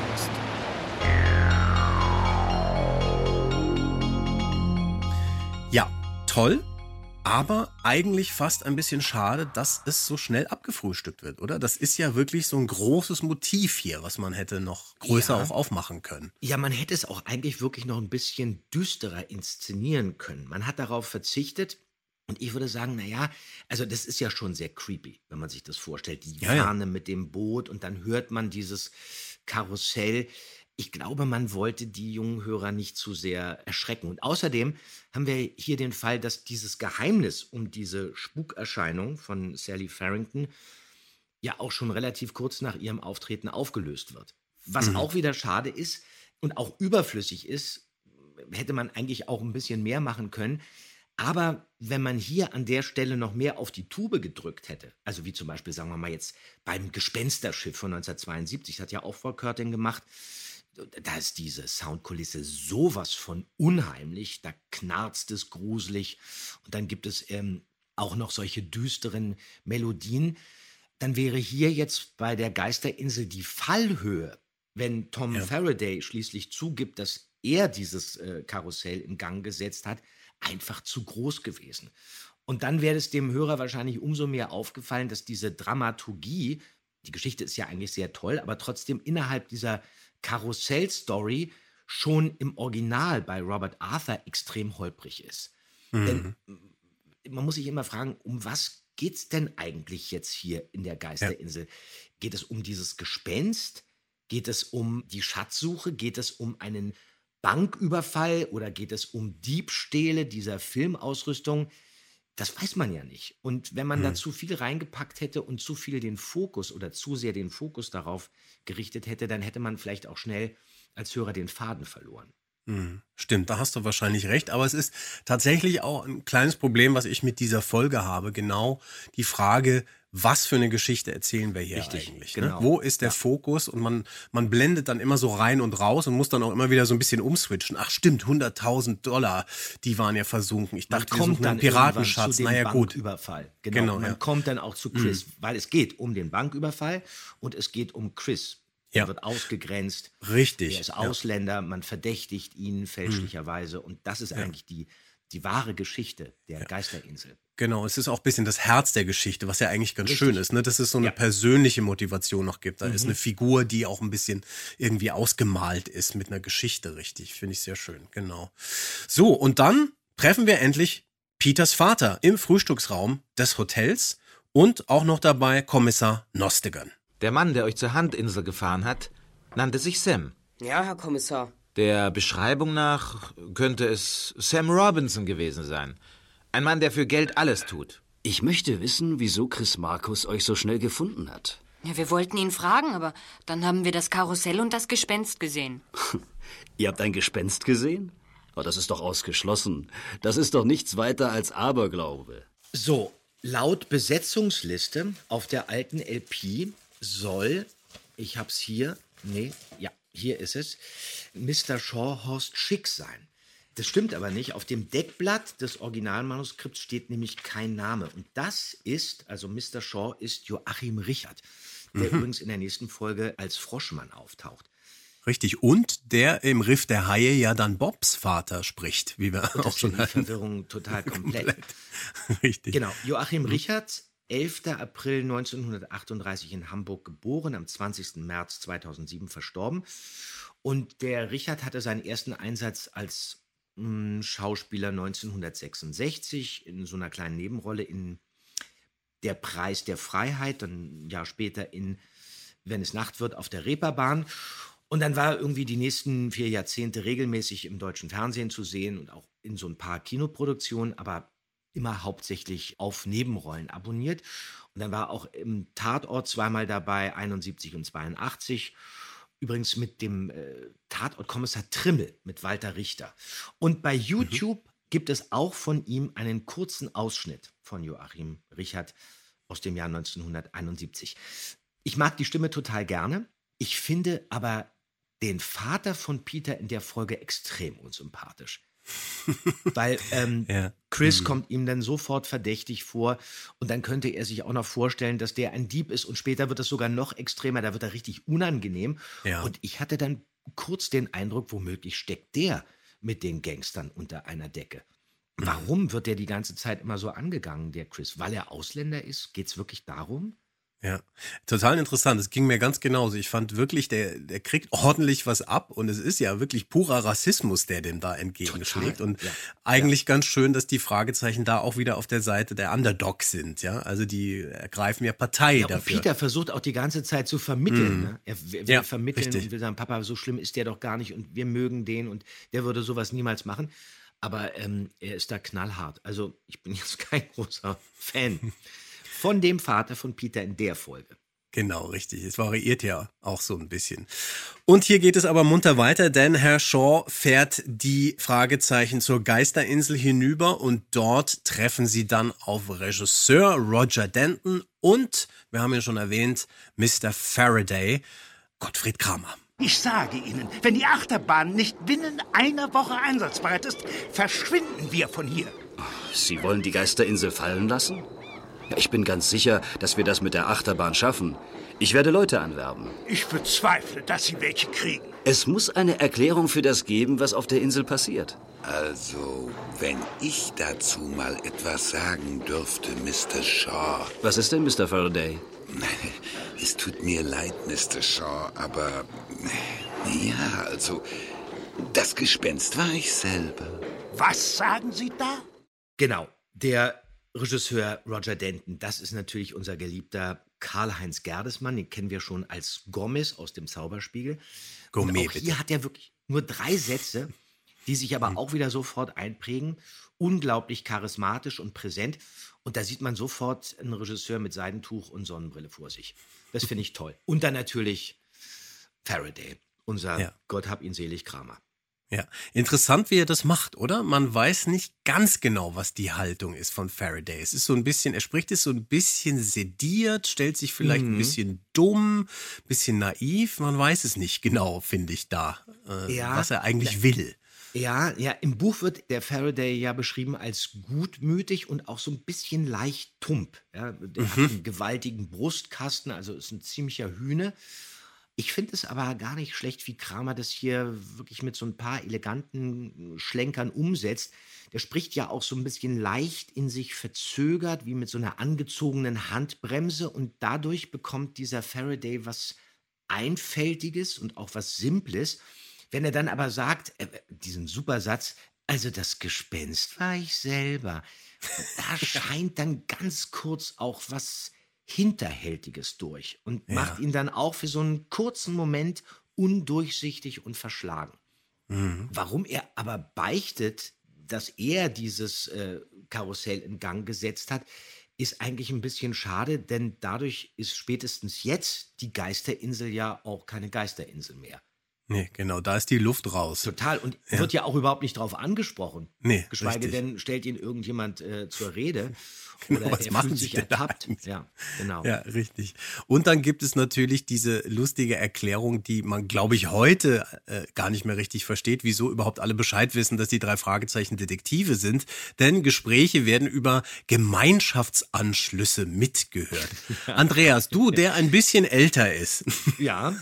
Ja, toll. Aber eigentlich fast ein bisschen schade, dass es so schnell abgefrühstückt wird, oder? Das ist ja wirklich so ein großes Motiv hier, was man hätte noch größer ja. auch aufmachen können. Ja, man hätte es auch eigentlich wirklich noch ein bisschen düsterer inszenieren können. Man hat darauf verzichtet und ich würde sagen, naja, also das ist ja schon sehr creepy, wenn man sich das vorstellt. Die ja, Fahne ja. mit dem Boot und dann hört man dieses Karussell. Ich glaube, man wollte die jungen Hörer nicht zu sehr erschrecken. Und außerdem haben wir hier den Fall, dass dieses Geheimnis um diese Spukerscheinung von Sally Farrington ja auch schon relativ kurz nach ihrem Auftreten aufgelöst wird. Was mhm. auch wieder schade ist, und auch überflüssig ist, hätte man eigentlich auch ein bisschen mehr machen können. Aber wenn man hier an der Stelle noch mehr auf die Tube gedrückt hätte, also wie zum Beispiel, sagen wir mal jetzt, beim Gespensterschiff von neunzehnhundertzweiundsiebzig, hat ja auch Frau Körting gemacht, da ist diese Soundkulisse sowas von unheimlich, da knarzt es gruselig und dann gibt es ähm, auch noch solche düsteren Melodien. Dann wäre hier jetzt bei der Geisterinsel die Fallhöhe, wenn Tom ja. Faraday schließlich zugibt, dass er dieses äh, Karussell in Gang gesetzt hat, einfach zu groß gewesen. Und dann wäre es dem Hörer wahrscheinlich umso mehr aufgefallen, dass diese Dramaturgie, die Geschichte ist ja eigentlich sehr toll, aber trotzdem innerhalb dieser Karussell-Story schon im Original bei Robert Arthur extrem holprig ist. Mhm. Denn man muss sich immer fragen, um was geht es denn eigentlich jetzt hier in der Geisterinsel? Ja. Geht es um dieses Gespenst? Geht es um die Schatzsuche? Geht es um einen Banküberfall oder geht es um Diebstähle dieser Filmausrüstung? Das weiß man ja nicht. Und wenn man hm. da zu viel reingepackt hätte und zu viel den Fokus oder zu sehr den Fokus darauf gerichtet hätte, dann hätte man vielleicht auch schnell als Hörer den Faden verloren. Hm. Stimmt, da hast du wahrscheinlich recht. Aber es ist tatsächlich auch ein kleines Problem, was ich mit dieser Folge habe. Genau die Frage, was für eine Geschichte erzählen wir hier Richtig, eigentlich? Genau. Ne? Wo ist der ja. Fokus? Und man, man blendet dann immer so rein und raus und muss dann auch immer wieder so ein bisschen umswitchen. Ach stimmt, hunderttausend Dollar, die waren ja versunken. Ich dachte, wir suchen einen Piratenschatz. Naja, gut. Banküberfall. Genau, genau, man ja. kommt dann auch zu Chris, mhm. weil es geht um den Banküberfall und es geht um Chris. Ja. Er wird ausgegrenzt. Richtig. Er ist Ausländer, ja. man verdächtigt ihn fälschlicherweise. Mhm. Und das ist ja. eigentlich die, die wahre Geschichte der ja. Geisterinsel. Genau, es ist auch ein bisschen das Herz der Geschichte, was ja eigentlich ganz Richtig. schön ist, ne? Dass es so eine ja. persönliche Motivation noch gibt. Da mhm. ist eine Figur, die auch ein bisschen irgendwie ausgemalt ist mit einer Geschichte, richtig. Finde ich sehr schön, genau. So, und dann treffen wir endlich Peters Vater im Frühstücksraum des Hotels und auch noch dabei Kommissar Nostegan. Der Mann, der euch zur Handinsel gefahren hat, nannte sich Sam. Ja, Herr Kommissar. Der Beschreibung nach könnte es Sam Robinson gewesen sein. Ein Mann, der für Geld alles tut. Ich möchte wissen, wieso Chris Markos euch so schnell gefunden hat. Ja, wir wollten ihn fragen, aber dann haben wir das Karussell und das Gespenst gesehen. Ihr habt ein Gespenst gesehen? Oh, das ist doch ausgeschlossen. Das ist doch nichts weiter als Aberglaube. So, laut Besetzungsliste auf der alten L P soll, ich hab's hier, nee, ja, hier ist es, Mister Shaw Horst Schick sein. Das stimmt aber nicht. Auf dem Deckblatt des Originalmanuskripts steht nämlich kein Name. Und das ist, also Mister Shaw ist Joachim Richard, der mhm. übrigens in der nächsten Folge als Froschmann auftaucht. Richtig. Und der im Riff der Haie ja dann Bobs Vater spricht, wie wir das auch schon hatten. Die Verwirrung total komplett. komplett. Richtig. Genau. Joachim mhm. Richard, elfter April neunzehnhundertachtunddreißig in Hamburg geboren, am zwanzigster März zweitausendsieben verstorben. Und der Richard hatte seinen ersten Einsatz als Schauspieler neunzehnhundertsechsundsechzig in so einer kleinen Nebenrolle in Der Preis der Freiheit, dann ein Jahr später in Wenn es Nacht wird auf der Reeperbahn. Und dann war er irgendwie die nächsten vier Jahrzehnte regelmäßig im deutschen Fernsehen zu sehen und auch in so ein paar Kinoproduktionen, aber immer hauptsächlich auf Nebenrollen abonniert. Und dann war er auch im Tatort zweimal dabei, einundsiebzig und zweiundachtzig. Übrigens mit dem äh, Tatortkommissar Trimmel, mit Walter Richter. Und bei YouTube mhm. gibt es auch von ihm einen kurzen Ausschnitt von Joachim Richard aus dem Jahr neunzehnhunderteinundsiebzig. Ich mag die Stimme total gerne. Ich finde aber den Vater von Peter in der Folge extrem unsympathisch. Weil ähm, ja. Chris mhm. kommt ihm dann sofort verdächtig vor und dann könnte er sich auch noch vorstellen, dass der ein Dieb ist und später wird das sogar noch extremer, da wird er richtig unangenehm ja. und ich hatte dann kurz den Eindruck, womöglich steckt der mit den Gangstern unter einer Decke. Mhm. Warum wird der die ganze Zeit immer so angegangen, der Chris? Weil er Ausländer ist? Geht's wirklich darum? Ja, total interessant. Es ging mir ganz genauso. Ich fand wirklich, der, der kriegt ordentlich was ab und es ist ja wirklich purer Rassismus, der dem da entgegenschlägt. Total. Und ja. eigentlich ja. ganz schön, dass die Fragezeichen da auch wieder auf der Seite der Underdog sind. Ja, also die ergreifen ja Partei ja, dafür. Und Peter versucht auch die ganze Zeit zu vermitteln. Mhm. Ne? Er will ja, vermitteln richtig. und will sagen, Papa, so schlimm ist der doch gar nicht und wir mögen den und der würde sowas niemals machen. Aber ähm, er ist da knallhart. Also ich bin jetzt kein großer Fan von dem Vater von Peter in der Folge. Genau, richtig. Es variiert ja auch so ein bisschen. Und hier geht es aber munter weiter, denn Herr Shaw fährt die Fragezeichen zur Geisterinsel hinüber und dort treffen sie dann auf Regisseur Roger Denton und, wir haben ja schon erwähnt, Mister Faraday, Gottfried Kramer. Ich sage Ihnen, wenn die Achterbahn nicht binnen einer Woche einsatzbereit ist, verschwinden wir von hier. Sie wollen die Geisterinsel fallen lassen? Ich bin ganz sicher, dass wir das mit der Achterbahn schaffen. Ich werde Leute anwerben. Ich bezweifle, dass Sie welche kriegen. Es muss eine Erklärung für das geben, was auf der Insel passiert. Also, wenn ich dazu mal etwas sagen dürfte, Mister Shaw. Was ist denn, Mister Faraday? Es tut mir leid, Mister Shaw, aber... Ja, also, das Gespenst war ich selber. Was sagen Sie da? Genau, der... Regisseur Roger Denton, das ist natürlich unser geliebter Karl-Heinz Gerdesmann, den kennen wir schon als Gomez aus dem Zauberspiegel. Gourmet, und auch hier bitte. Hat er wirklich nur drei Sätze, die sich aber mhm. auch wieder sofort einprägen. Unglaublich charismatisch und präsent. Und da sieht man sofort einen Regisseur mit Seidentuch und Sonnenbrille vor sich. Das finde ich toll. Und dann natürlich Faraday, unser ja. Gott hab ihn selig Kramer. Ja, interessant, wie er das macht, oder? Man weiß nicht ganz genau, was die Haltung ist von Faraday. Es ist so ein bisschen, er spricht es so ein bisschen sediert, stellt sich vielleicht mhm. ein bisschen dumm, ein bisschen naiv. Man weiß es nicht genau, finde ich, da, äh, ja, was er eigentlich will. Ja, ja, im Buch wird der Faraday ja beschrieben als gutmütig und auch so ein bisschen leicht tump. Ja, der mhm. hat einen gewaltigen Brustkasten, also ist ein ziemlicher Hühne. Ich finde es aber gar nicht schlecht, wie Kramer das hier wirklich mit so ein paar eleganten Schlenkern umsetzt. Der spricht ja auch so ein bisschen leicht in sich verzögert, wie mit so einer angezogenen Handbremse. Und dadurch bekommt dieser Faraday was Einfältiges und auch was Simples. Wenn er dann aber sagt, äh, diesen Supersatz, also das Gespenst war ich selber. Da scheint dann ganz kurz auch was... Hinterhältiges durch und macht ja. ihn dann auch für so einen kurzen Moment undurchsichtig und verschlagen. Mhm. Warum er aber beichtet, dass er dieses äh, Karussell in Gang gesetzt hat, ist eigentlich ein bisschen schade, denn dadurch ist spätestens jetzt die Geisterinsel ja auch keine Geisterinsel mehr. Nee, genau, da ist die Luft raus. Total, und ja. wird ja auch überhaupt nicht drauf angesprochen. Nee, geschweige richtig. denn, stellt ihn irgendjemand äh, zur Rede. Genau, oder was er machen fühlt sich denn ertappt. Ja, genau. Ja, richtig. Und dann gibt es natürlich diese lustige Erklärung, die man, glaube ich, heute äh, gar nicht mehr richtig versteht, wieso überhaupt alle Bescheid wissen, dass die drei Fragezeichen Detektive sind. Denn Gespräche werden über Gemeinschaftsanschlüsse mitgehört. Andreas, du, der ein bisschen älter ist. Ja.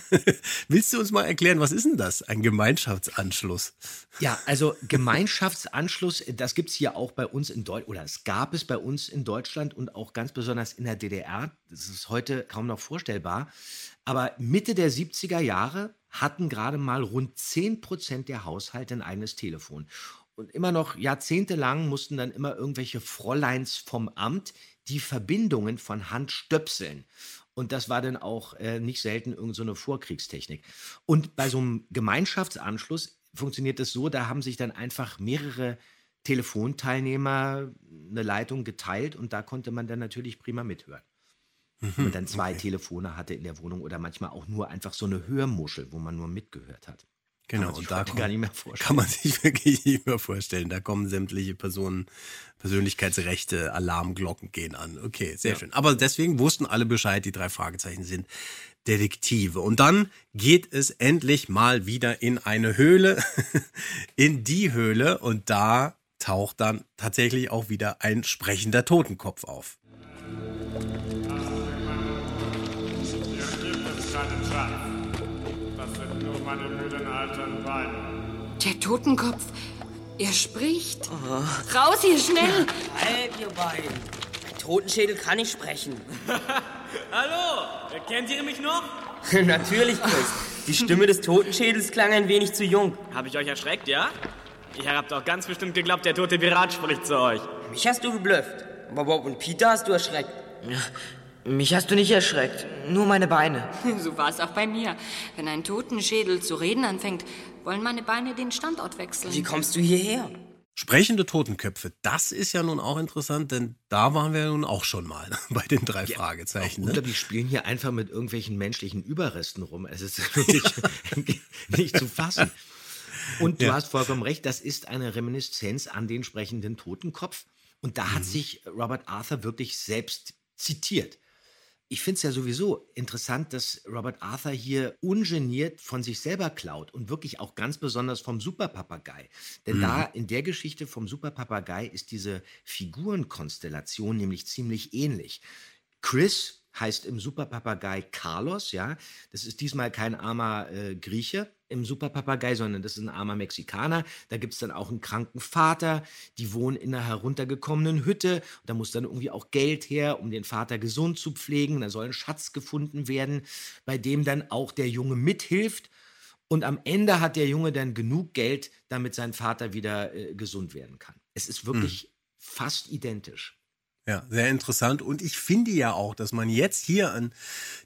Willst du uns mal erklären, was ist denn das? Ein Gemeinschaftsanschluss? Ja, also Gemeinschaftsanschluss, das gibt es hier auch bei uns in Deutschland, oder es gab es bei uns in Deutschland und auch ganz besonders in der D D R. Das ist heute kaum noch vorstellbar. Aber Mitte der siebziger Jahre hatten gerade mal rund zehn Prozent der Haushalte ein eigenes Telefon. Und immer noch jahrzehntelang mussten dann immer irgendwelche Fräuleins vom Amt die Verbindungen von Hand stöpseln. Und das war dann auch äh, nicht selten irgend so eine Vorkriegstechnik. Und bei so einem Gemeinschaftsanschluss funktioniert das so, da haben sich dann einfach mehrere Telefonteilnehmer eine Leitung geteilt und da konnte man dann natürlich prima mithören. Mhm, Wenn man dann zwei okay. Telefone hatte in der Wohnung oder manchmal auch nur einfach so eine Hörmuschel, wo man nur mitgehört hat. Genau, und da kann, gar nicht mehr vorstellen. Kann man sich wirklich nicht mehr vorstellen. Da kommen sämtliche Personen, Persönlichkeitsrechte, Alarmglocken gehen an. Okay, sehr ja. schön. Aber deswegen wussten alle Bescheid, die drei Fragezeichen sind Detektive. Und dann geht es endlich mal wieder in eine Höhle, in die Höhle. Und da taucht dann tatsächlich auch wieder ein sprechender Totenkopf auf. Der Totenkopf, er spricht. Oh. Raus hier, schnell! Halt, ihr beiden. Ein Totenschädel kann nicht sprechen. Hallo, kennt ihr mich noch? Natürlich, Chris. Die Stimme des Totenschädels klang ein wenig zu jung. Hab ich euch erschreckt, ja? Ihr habt auch ganz bestimmt geglaubt, der tote Pirat spricht zu euch. Mich hast du geblufft. Aber Bob und Peter hast du erschreckt. Ja. Mich hast du nicht erschreckt, nur meine Beine. So war es auch bei mir. Wenn ein Totenschädel zu reden anfängt, wollen meine Beine den Standort wechseln. Wie kommst du hierher? Sprechende Totenköpfe, das ist ja nun auch interessant, denn da waren wir ja nun auch schon mal bei den drei ja, Fragezeichen. Ne? Oder die spielen hier einfach mit irgendwelchen menschlichen Überresten rum. Es ist wirklich ja. nicht zu fassen. Und du ja. hast vollkommen recht, das ist eine Reminiszenz an den sprechenden Totenkopf. Und da hat mhm. sich Robert Arthur wirklich selbst zitiert. Ich finde es ja sowieso interessant, dass Robert Arthur hier ungeniert von sich selber klaut und wirklich auch ganz besonders vom Superpapagei. Denn mhm. da in der Geschichte vom Superpapagei ist diese Figurenkonstellation nämlich ziemlich ähnlich. Chris heißt im Superpapagei Carlos, ja. Das ist diesmal kein armer äh, Grieche im Superpapagei, sondern das ist ein armer Mexikaner. Da gibt es dann auch einen kranken Vater, die wohnen in einer heruntergekommenen Hütte. Da muss dann irgendwie auch Geld her, um den Vater gesund zu pflegen. Da soll ein Schatz gefunden werden, bei dem dann auch der Junge mithilft. Und am Ende hat der Junge dann genug Geld, damit sein Vater wieder äh, gesund werden kann. Es ist wirklich mhm. fast identisch. Ja, sehr interessant. Und ich finde ja auch, dass man jetzt hier an,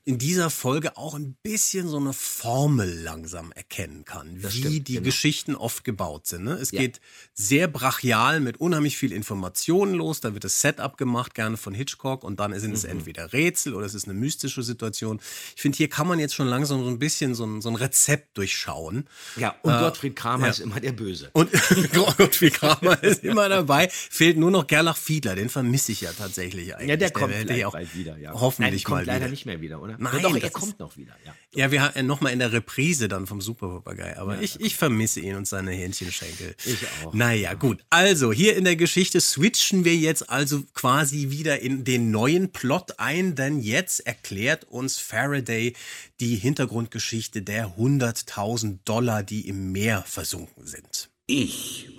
in dieser Folge auch ein bisschen so eine Formel langsam erkennen kann, das wie stimmt, die genau. Geschichten oft gebaut sind. Ne? Es ja. geht sehr brachial mit unheimlich viel Informationen los. Da wird das Setup gemacht, gerne von Hitchcock. Und dann sind es mhm. entweder Rätsel oder es ist eine mystische Situation. Ich finde, hier kann man jetzt schon langsam so ein bisschen so ein, so ein Rezept durchschauen. Ja, und äh, Gottfried Kramer ja. ist immer der Böse. Und Gottfried Kramer ist immer dabei. Fehlt nur noch Gerlach Fiedler, den vermisse ich ja. tatsächlich eigentlich. Ja, der, der kommt vielleicht auch bald wieder. Ja. Hoffentlich Nein, mal wieder. Der kommt leider nicht mehr wieder, oder? Nein, doch, er kommt noch wieder. Ja, ja wir haben nochmal in der Reprise dann vom Superpapagei. Aber ja, ich, ja. ich vermisse ihn und seine Hähnchenschenkel. Ich auch. Naja, gut. Also, hier in der Geschichte switchen wir jetzt also quasi wieder in den neuen Plot ein, denn jetzt erklärt uns Faraday die Hintergrundgeschichte der hunderttausend Dollar, die im Meer versunken sind. Ich...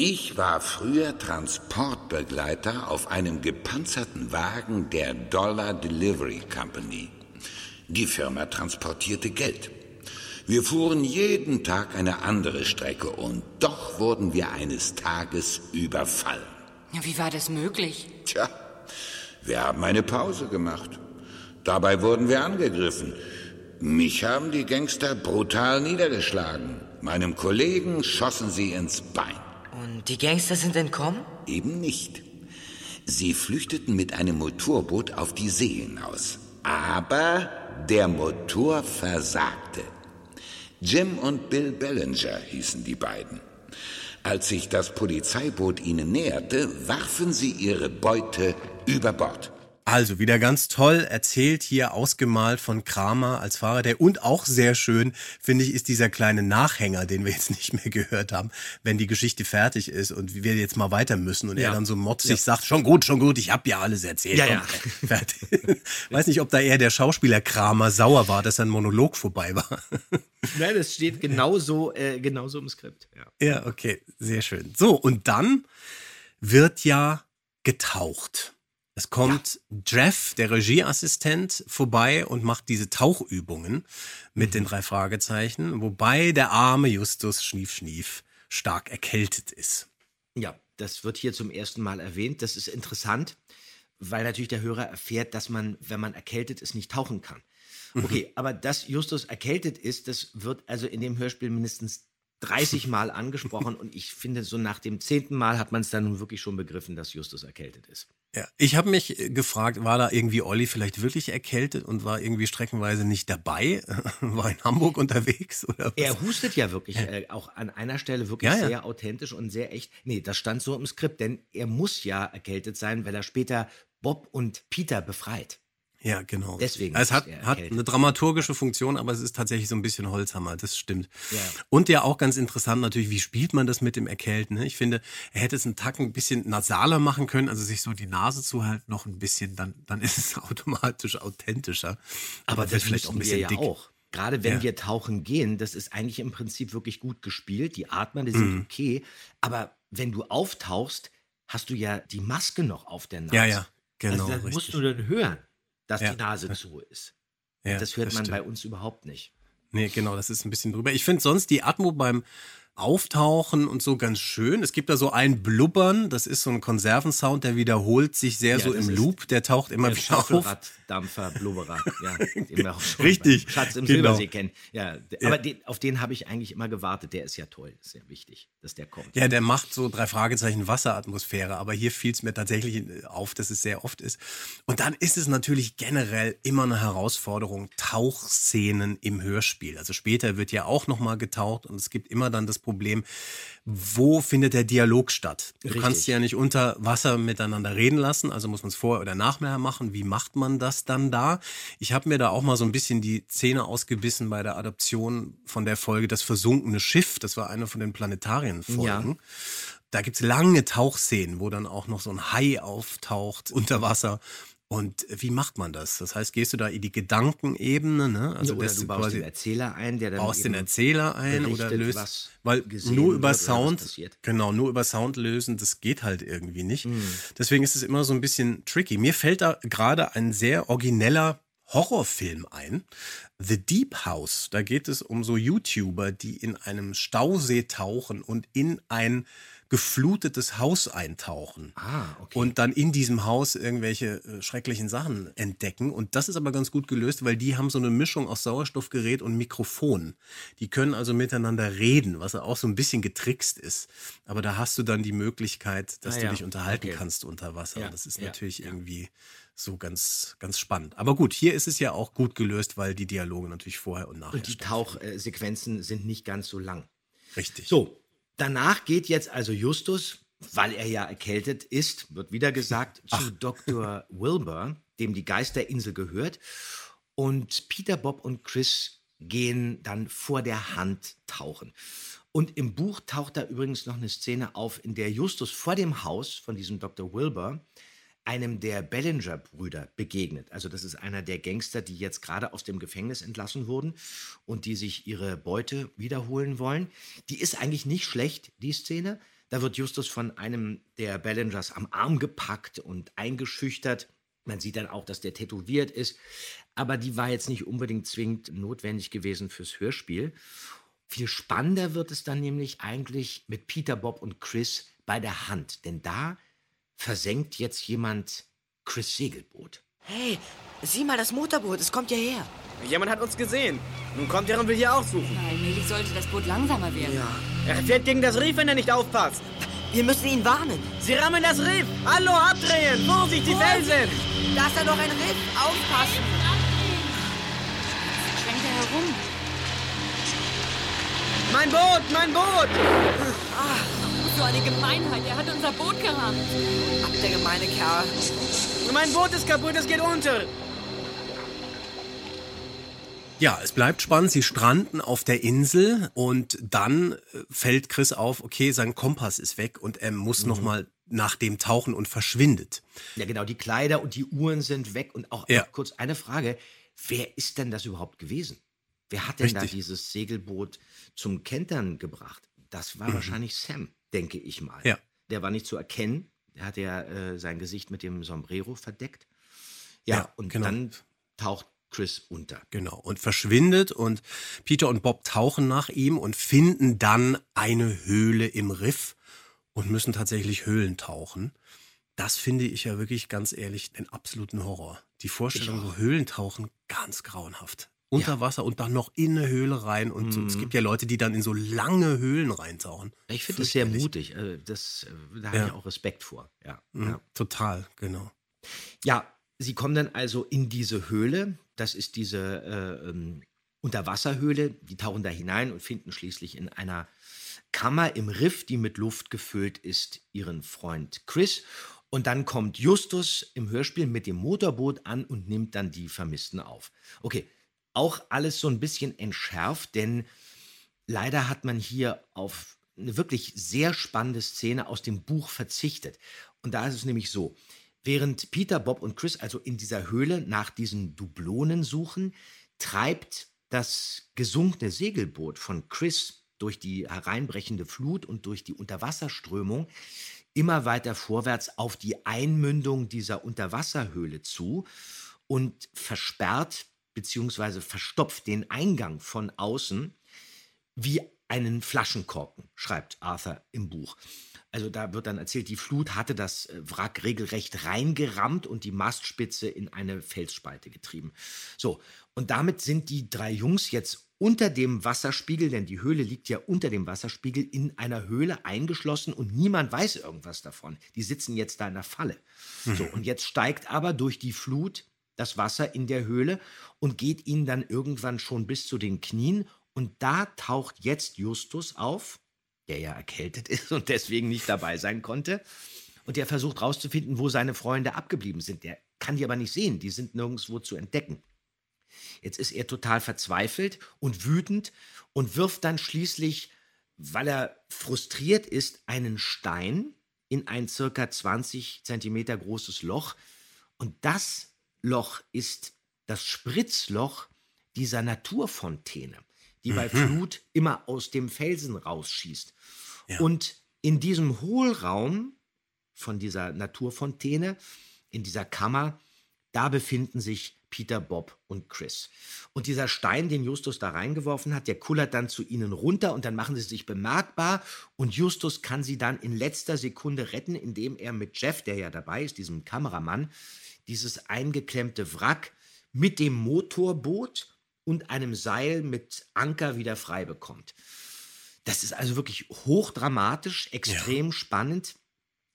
Ich war früher Transportbegleiter auf einem gepanzerten Wagen der Dollar Delivery Company. Die Firma transportierte Geld. Wir fuhren jeden Tag eine andere Strecke und doch wurden wir eines Tages überfallen. Wie war das möglich? Tja, wir haben eine Pause gemacht. Dabei wurden wir angegriffen. Mich haben die Gangster brutal niedergeschlagen. Meinem Kollegen schossen sie ins Bein. Und die Gangster sind entkommen? Eben nicht. Sie flüchteten mit einem Motorboot auf die See hinaus. Aber der Motor versagte. Jim und Bill Ballinger hießen die beiden. Als sich das Polizeiboot ihnen näherte, warfen sie ihre Beute über Bord. Also wieder ganz toll erzählt hier, ausgemalt von Kramer als Faraday. Und auch sehr schön, finde ich, ist dieser kleine Nachhänger, den wir jetzt nicht mehr gehört haben, wenn die Geschichte fertig ist und wir jetzt mal weiter müssen. Und ja. er dann so motzig ja. sagt, schon gut, schon gut, ich hab ja alles erzählt. Ja, ja. Fertig. Weiß nicht, ob da eher der Schauspieler Kramer sauer war, dass sein Monolog vorbei war. Nein, das steht genauso, äh, genauso im Skript. Ja. ja, okay, sehr schön. So, und dann wird ja getaucht. Es kommt ja. Jeff, der Regieassistent, vorbei und macht diese Tauchübungen mit mhm. den drei Fragezeichen, wobei der arme Justus Schnief Schnief stark erkältet ist. Ja, das wird hier zum ersten Mal erwähnt. Das ist interessant, weil natürlich der Hörer erfährt, dass man, wenn man erkältet ist, nicht tauchen kann. Okay, mhm. aber dass Justus erkältet ist, das wird also in dem Hörspiel mindestens dreißig Mal angesprochen und ich finde, so nach dem zehnten Mal hat man es dann nun wirklich schon begriffen, dass Justus erkältet ist. Ja, ich habe mich gefragt, war da irgendwie Olli vielleicht wirklich erkältet und war irgendwie streckenweise nicht dabei? War in Hamburg unterwegs oder was? Er hustet ja wirklich äh, auch an einer Stelle wirklich ja, ja. sehr authentisch und sehr echt. Nee, das stand so im Skript, denn er muss ja erkältet sein, weil er später Bob und Peter befreit. Ja, genau. Deswegen. Also es hat, hat eine dramaturgische Funktion, aber es ist tatsächlich so ein bisschen Holzhammer, das stimmt. Ja. Und ja auch ganz interessant natürlich, wie spielt man das mit dem Erkälten? Ne? Ich finde, er hätte es einen Tacken ein bisschen nasaler machen können, also sich so die Nase zuhalten noch ein bisschen, dann, dann ist es automatisch authentischer. Aber, aber das wird vielleicht auch ein bisschen ja dick. Auch. Gerade wenn ja. wir tauchen gehen, das ist eigentlich im Prinzip wirklich gut gespielt. Die Atmer, die sind mhm. okay, aber wenn du auftauchst, hast du ja die Maske noch auf der Nase. Ja, ja, genau. Also dann richtig. Musst du dann hören. Dass ja. die Nase zu ist. Ja, das hört das man stimmt. bei uns überhaupt nicht. Nee, genau, das ist ein bisschen drüber. Ich finde sonst die Atmo beim Auftauchen und so ganz schön. Es gibt da so ein Blubbern, das ist so ein Konservensound, der wiederholt sich sehr ja, so im Loop, der taucht immer wieder auf. Dampfer, Blubberer, ja. Den wir auch schon richtig. Schatz im genau. Silbersee kennen. Ja, aber ja. Den, auf den habe ich eigentlich immer gewartet. Der ist ja toll, ist ja wichtig, dass der kommt. Ja, der macht so drei Fragezeichen Wasseratmosphäre, aber hier fiel es mir tatsächlich auf, dass es sehr oft ist. Und dann ist es natürlich generell immer eine Herausforderung, Tauchszenen im Hörspiel. Also später wird ja auch nochmal getaucht und es gibt immer dann das Problem, wo findet der Dialog statt? Du Richtig. kannst ja nicht unter Wasser miteinander reden lassen, also muss man es vorher oder nachher machen. Wie macht man das dann da? Ich habe mir da auch mal so ein bisschen die Szene ausgebissen bei der Adaption von der Folge Das versunkene Schiff. Das war eine von den Planetarien-Folgen. Ja. Da gibt es lange Tauchszenen, wo dann auch noch so ein Hai auftaucht unter Wasser. Und wie macht man das? Das heißt, gehst du da in die Gedankenebene, ne? Also ja, oder du baust den Erzähler ein, der dann baust den Erzähler ein oder löst, weil nur über Sound, genau, nur über Sound lösen, das geht halt irgendwie nicht. Mhm. Deswegen ist es immer so ein bisschen tricky. Mir fällt da gerade ein sehr origineller Horrorfilm ein. The Deep House. Da geht es um so YouTuber, die in einem Stausee tauchen und in ein geflutetes Haus eintauchen. Ah, okay. Und dann in diesem Haus irgendwelche äh, schrecklichen Sachen entdecken. Und das ist aber ganz gut gelöst, weil die haben so eine Mischung aus Sauerstoffgerät und Mikrofon. Die können also miteinander reden, was auch so ein bisschen getrickst ist. Aber da hast du dann die Möglichkeit, dass ah, du ja. dich unterhalten okay. kannst unter Wasser. Ja, das ist ja, natürlich ja. irgendwie so ganz, ganz spannend. Aber gut, hier ist es ja auch gut gelöst, weil die Dialoge natürlich vorher und nachher und die Tauchsequenzen sind nicht ganz so lang. Richtig. So. Danach geht jetzt also Justus, weil er ja erkältet ist, wird wieder gesagt, Ach. zu Doktor Wilbur, dem die Geisterinsel gehört. Und Peter, Bob und Chris gehen dann vor der Hand tauchen. Und im Buch taucht da übrigens noch eine Szene auf, in der Justus vor dem Haus von diesem Doktor Wilbur einem der Ballinger-Brüder begegnet. Also das ist einer der Gangster, die jetzt gerade aus dem Gefängnis entlassen wurden und die sich ihre Beute wiederholen wollen. Die ist eigentlich nicht schlecht, die Szene. Da wird Justus von einem der Ballingers am Arm gepackt und eingeschüchtert. Man sieht dann auch, dass der tätowiert ist. Aber die war jetzt nicht unbedingt zwingend notwendig gewesen fürs Hörspiel. Viel spannender wird es dann nämlich eigentlich mit Peter, Bob und Chris bei der Hand. Denn da versenkt jetzt jemand Chris' Segelboot. Hey, sieh mal das Motorboot, es kommt ja her. Jemand hat uns gesehen. Nun kommt er und will hier auch suchen. Allmählich sollte das Boot langsamer werden. Ja. Er fährt gegen das Riff, wenn er nicht aufpasst. Wir müssen ihn warnen. Sie rammen das Riff. Hallo, abdrehen. Vorsicht, die Felsen. Da ist ja noch ein Riff. Aufpassen. Schwenkt er herum. Mein Boot, mein Boot. Ach. So eine Gemeinheit, er hat unser Boot gerammt. Ab der gemeine Kerl. Mein Boot ist kaputt, es geht unter. Ja, es bleibt spannend. Sie stranden auf der Insel und dann fällt Chris auf, okay, sein Kompass ist weg und er muss mhm. nochmal nach dem tauchen und verschwindet. Ja, genau, die Kleider und die Uhren sind weg. Und auch ja. kurz eine Frage, wer ist denn das überhaupt gewesen? Wer hat denn Richtig. da dieses Segelboot zum Kentern gebracht? Das war mhm. wahrscheinlich Sam. Denke ich mal. Ja. Der war nicht zu erkennen. Er hat ja äh, sein Gesicht mit dem Sombrero verdeckt. Ja, ja und genau. dann taucht Chris unter. Genau, und verschwindet. Und Peter und Bob tauchen nach ihm und finden dann eine Höhle im Riff und müssen tatsächlich Höhlen tauchen. Das finde ich ja wirklich, ganz ehrlich, den absoluten Horror. Die Vorstellung, so Höhlen tauchen, ganz grauenhaft. Unter ja. Wasser und dann noch in eine Höhle rein. Und so, mm. es gibt ja Leute, die dann in so lange Höhlen reintauchen. Ich finde das sehr mutig. Also das, da habe ja. ich auch Respekt vor. Ja. Mm, ja. Total, genau. Ja, sie kommen dann also in diese Höhle. Das ist diese äh, ähm, Unterwasserhöhle. Die tauchen da hinein und finden schließlich in einer Kammer im Riff, die mit Luft gefüllt ist, ihren Freund Chris. Und dann kommt Justus im Hörspiel mit dem Motorboot an und nimmt dann die Vermissten auf. Okay. Auch alles so ein bisschen entschärft, denn leider hat man hier auf eine wirklich sehr spannende Szene aus dem Buch verzichtet. Und da ist es nämlich so, während Peter, Bob und Chris also in dieser Höhle nach diesen Dublonen suchen, treibt das gesunkene Segelboot von Chris durch die hereinbrechende Flut und durch die Unterwasserströmung immer weiter vorwärts auf die Einmündung dieser Unterwasserhöhle zu und versperrt beziehungsweise verstopft den Eingang von außen, wie einen Flaschenkorken, schreibt Arthur im Buch. Also da wird dann erzählt, die Flut hatte das Wrack regelrecht reingerammt und die Mastspitze in eine Felsspalte getrieben. So, und damit sind die drei Jungs jetzt unter dem Wasserspiegel, denn die Höhle liegt ja unter dem Wasserspiegel, in einer Höhle eingeschlossen und niemand weiß irgendwas davon. Die sitzen jetzt da in der Falle. Mhm. So, und jetzt steigt aber durch die Flut das Wasser in der Höhle und geht ihnen dann irgendwann schon bis zu den Knien. Und da taucht jetzt Justus auf, der ja erkältet ist und deswegen nicht dabei sein konnte. Und der versucht rauszufinden, wo seine Freunde abgeblieben sind. Der kann die aber nicht sehen, die sind nirgendwo zu entdecken. Jetzt ist er total verzweifelt und wütend und wirft dann schließlich, weil er frustriert ist, einen Stein in ein circa zwanzig Zentimeter großes Loch. Und das Loch ist das Spritzloch dieser Naturfontäne, die mhm. bei Flut immer aus dem Felsen rausschießt. Ja. Und in diesem Hohlraum von dieser Naturfontäne, in dieser Kammer, da befinden sich Peter, Bob und Chris. Und dieser Stein, den Justus da reingeworfen hat, der kullert dann zu ihnen runter und dann machen sie sich bemerkbar und Justus kann sie dann in letzter Sekunde retten, indem er mit Jeff, der ja dabei ist, diesem Kameramann, dieses eingeklemmte Wrack mit dem Motorboot und einem Seil mit Anker wieder frei bekommt. Das ist also wirklich hochdramatisch, extrem ja. spannend.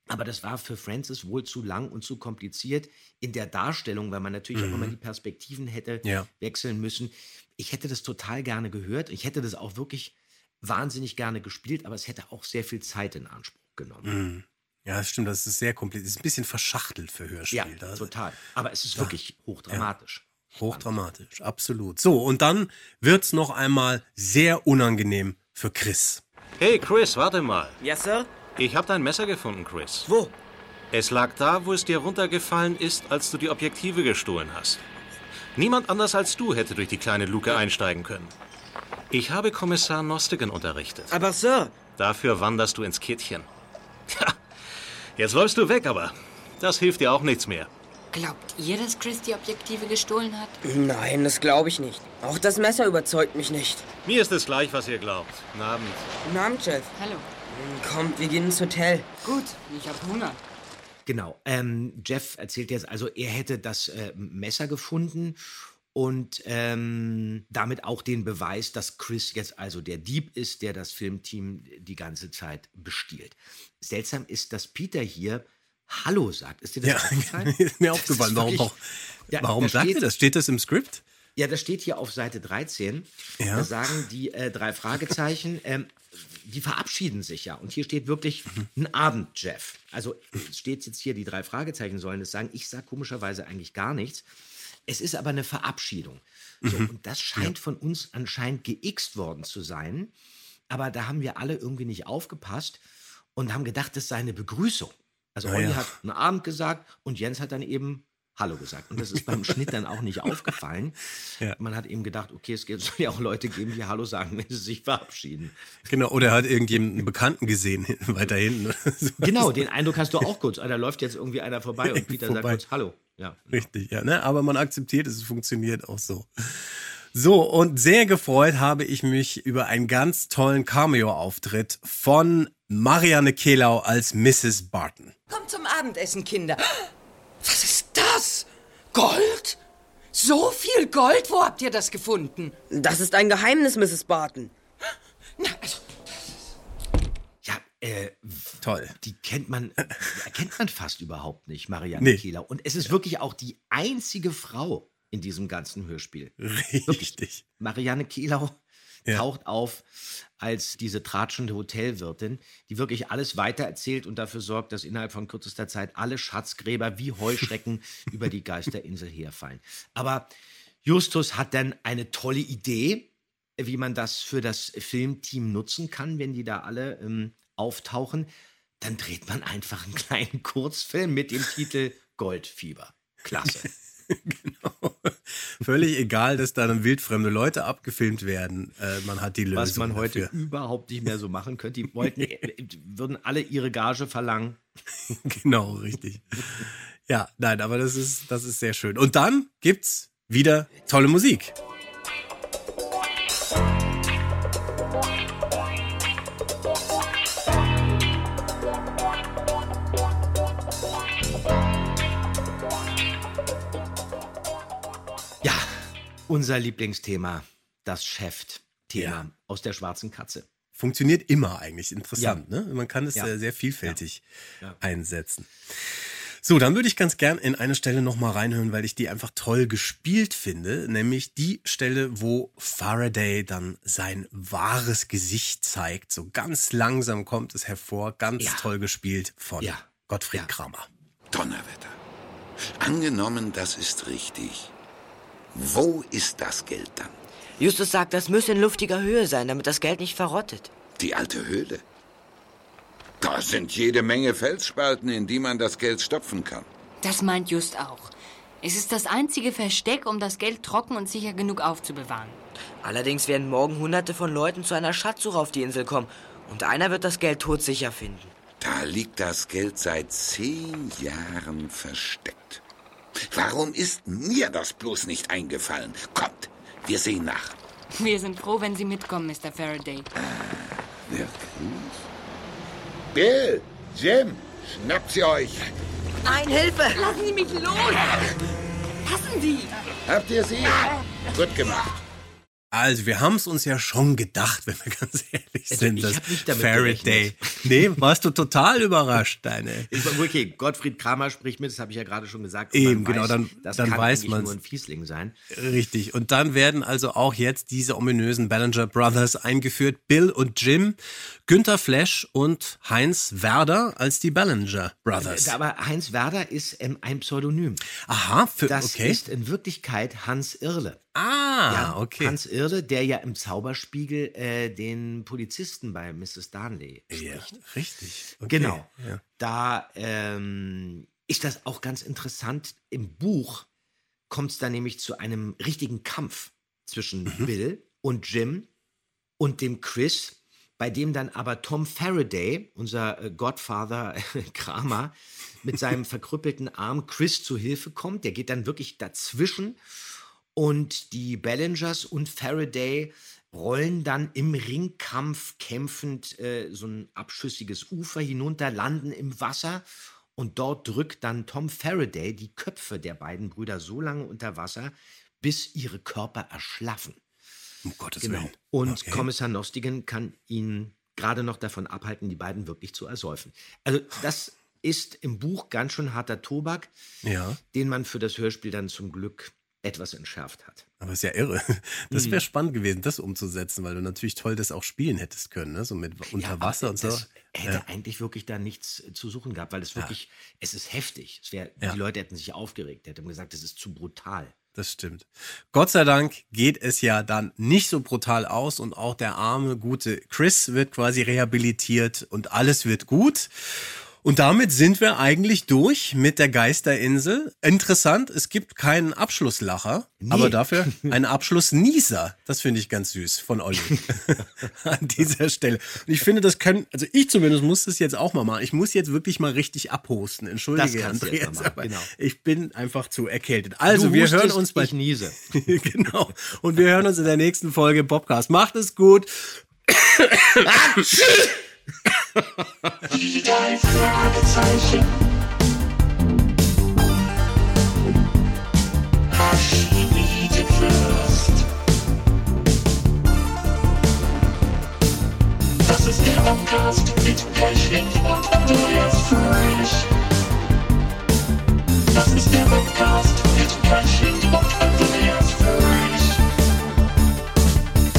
Aber das war für Francis wohl zu lang und zu kompliziert in der Darstellung, weil man natürlich mhm. auch immer die Perspektiven hätte ja. wechseln müssen. Ich hätte das total gerne gehört. Ich hätte das auch wirklich wahnsinnig gerne gespielt, aber es hätte auch sehr viel Zeit in Anspruch genommen. Mhm. Ja, das stimmt. Das ist sehr kompliziert. Das ist ein bisschen verschachtelt für Hörspiel. Ja, das total. Aber es ist ja. wirklich hochdramatisch. Ja. Hochdramatisch, absolut. So, und dann wird's noch einmal sehr unangenehm für Chris. Hey Chris, warte mal. Yes, Sir? Ich habe dein Messer gefunden, Chris. Wo? Es lag da, wo es dir runtergefallen ist, als du die Objektive gestohlen hast. Niemand anders als du hätte durch die kleine Luke einsteigen können. Ich habe Kommissar Nostigan unterrichtet. Aber, Sir... Dafür wanderst du ins Kittchen. Tja, jetzt läufst du weg, aber das hilft dir auch nichts mehr. Glaubt ihr, dass Chris die Objektive gestohlen hat? Nein, das glaube ich nicht. Auch das Messer überzeugt mich nicht. Mir ist es gleich, was ihr glaubt. Guten Abend. Guten Abend, Jeff. Hallo. Kommt, wir gehen ins Hotel. Gut, ich habe Hunger. Genau, ähm, Jeff erzählt jetzt also, er hätte das äh, Messer gefunden und ähm, damit auch den Beweis, dass Chris jetzt also der Dieb ist, der das Filmteam die ganze Zeit bestiehlt. Seltsam ist, dass Peter hier Hallo sagt. Ist dir das ja, aufgefallen? Ist mir aufgefallen. Warum, warum, ja, warum sagt ihr das? Steht das im Skript? Ja, das steht hier auf Seite dreizehn. Ja. Da sagen die äh, drei Fragezeichen, ähm, die verabschieden sich ja. Und hier steht wirklich ein Abend, Jeff. Also steht jetzt hier, die drei Fragezeichen sollen es sagen. Ich sage komischerweise eigentlich gar nichts. Es ist aber eine Verabschiedung. So, mhm. Und das scheint ja. von uns anscheinend geixt worden zu sein. Aber da haben wir alle irgendwie nicht aufgepasst und haben gedacht, das sei eine Begrüßung. Also Olli ja. hat einen Abend gesagt und Jens hat dann eben Hallo gesagt. Und das ist beim Schnitt dann auch nicht aufgefallen. Ja. Man hat eben gedacht, okay, es soll ja auch Leute geben, die Hallo sagen, wenn sie sich verabschieden. Genau, oder hat irgendjemanden Bekannten gesehen, weiter hinten. Genau, den Eindruck hast du auch kurz. Da läuft jetzt irgendwie einer vorbei und Peter vorbei. sagt kurz Hallo. Ja, genau. Richtig, ja, ne? Aber man akzeptiert es, es funktioniert auch so. So, und sehr gefreut habe ich mich über einen ganz tollen Cameo-Auftritt von Marianne Kehlau als Misses Barton. Kommt zum Abendessen, Kinder. Was ist das? Gold? So viel Gold? Wo habt ihr das gefunden? Das ist ein Geheimnis, Misses Barton. Na, also... Ja, äh... Toll. Die kennt man, erkennt man fast überhaupt nicht, Marianne nee. Kehlau. Und es ist ja. wirklich auch die einzige Frau in diesem ganzen Hörspiel. Richtig. Wirklich. Marianne Kehlau ja. taucht auf als diese tratschende Hotelwirtin, die wirklich alles weitererzählt und dafür sorgt, dass innerhalb von kürzester Zeit alle Schatzgräber wie Heuschrecken über die Geisterinsel herfallen. Aber Justus hat dann eine tolle Idee, wie man das für das Filmteam nutzen kann, wenn die da alle ähm, auftauchen. Dann dreht man einfach einen kleinen Kurzfilm mit dem Titel Goldfieber. Klasse. Genau. Völlig egal, dass da dann wildfremde Leute abgefilmt werden. Äh, man hat die Lösung. Was man heute dafür. überhaupt nicht mehr so machen könnte. Die wollten, äh, würden alle ihre Gage verlangen. Genau, richtig. Ja, nein, aber das ist, das ist sehr schön. Und dann gibt's wieder tolle Musik. unser Lieblingsthema, das Chef-Thema ja. aus der Schwarzen Katze. Funktioniert immer eigentlich, interessant, ja. ne? Man kann es ja. sehr, sehr vielfältig ja. Ja. einsetzen. So, dann würde ich ganz gern in eine Stelle nochmal reinhören, weil ich die einfach toll gespielt finde, nämlich die Stelle, wo Faraday dann sein wahres Gesicht zeigt. So ganz langsam kommt es hervor, ganz ja. toll gespielt von ja. Gottfried ja. Kramer. Donnerwetter. Angenommen, das ist richtig. Wo ist das Geld dann? Justus sagt, das müsse in luftiger Höhe sein, damit das Geld nicht verrottet. Die alte Höhle? Da sind jede Menge Felsspalten, in die man das Geld stopfen kann. Das meint Just auch. Es ist das einzige Versteck, um das Geld trocken und sicher genug aufzubewahren. Allerdings werden morgen hunderte von Leuten zu einer Schatzsuche auf die Insel kommen. Und einer wird das Geld todsicher finden. Da liegt das Geld seit zehn Jahren versteckt. Warum ist mir das bloß nicht eingefallen? Kommt! Wir sehen nach. Wir sind froh, wenn Sie mitkommen, Mister Faraday. Ah, ja. Bill, Jim, schnappt sie euch. Nein, Hilfe! Lassen Sie mich los! Passen Sie! Habt ihr sie? Gut gemacht. Also, wir haben es uns ja schon gedacht, wenn wir ganz ehrlich sind. Ich habe nicht damit Faraday. Nee, warst du total überrascht, deine. Okay, Gottfried Kramer spricht mit, das habe ich ja gerade schon gesagt. Eben, genau, weiß, dann, das dann kann weiß man es. Nur ein Fiesling sein. Richtig, und dann werden also auch jetzt diese ominösen Ballinger Brothers eingeführt. Bill und Jim, Günther Flesch und Heinz Werder als die Ballinger Brothers. Aber Heinz Werder ist ähm, ein Pseudonym. Aha, für, das okay. ist in Wirklichkeit Hans Irle. Ah, ja, okay. Hans Irle, der ja im Zauberspiegel äh, den Polizisten bei Missus Darnley spricht. Ja, richtig. Okay. Genau. Ja. Da ähm, ist das auch ganz interessant. Im Buch kommt es dann nämlich zu einem richtigen Kampf zwischen mhm. Bill und Jim und dem Chris, bei dem dann aber Tom Faraday, unser Godfather Kramer, mit seinem verkrüppelten Arm Chris zu Hilfe kommt. Der geht dann wirklich dazwischen. Und die Ballingers und Faraday rollen dann im Ringkampf kämpfend äh, so ein abschüssiges Ufer hinunter, landen im Wasser und dort drückt dann Tom Faraday die Köpfe der beiden Brüder so lange unter Wasser, bis ihre Körper erschlaffen. Um Gottes Willen. Genau. Und okay. Kommissar Nostigan kann ihn gerade noch davon abhalten, die beiden wirklich zu ersäufen. Also das ist im Buch ganz schön harter Tobak, ja. den man für das Hörspiel dann zum Glück etwas entschärft hat. Aber ist ja irre. Das wäre mhm. spannend gewesen, das umzusetzen, weil du natürlich toll das auch spielen hättest können, ne? So mit unter ja, Wasser und so. Das hätte ja. eigentlich wirklich da nichts zu suchen gehabt, weil es wirklich, ja. es ist heftig. Es wär, ja. Die Leute hätten sich aufgeregt, hätten gesagt, das ist zu brutal. Das stimmt. Gott sei Dank geht es ja dann nicht so brutal aus und auch der arme, gute Chris wird quasi rehabilitiert und alles wird gut. Und damit sind wir eigentlich durch mit der Geisterinsel. Interessant, es gibt keinen Abschlusslacher, nee. aber dafür einen Abschlussnieser. Das finde ich ganz süß von Olli an dieser Stelle. Und ich finde, das können, also ich zumindest muss das jetzt auch mal machen. Ich muss jetzt wirklich mal richtig abhusten. Entschuldige, Andreas, aber genau. ich bin einfach zu erkältet. Also du wir hustest, hören uns bei ich niese. Genau. Und wir hören uns in der nächsten Folge Bobcast. Macht es gut. Die drei Fragezeichen. Hast du nie gewusst? Das ist der Podcast mit Perschling und Andreas Frisch. Das ist der Podcast mit Perschling und Andreas Frisch.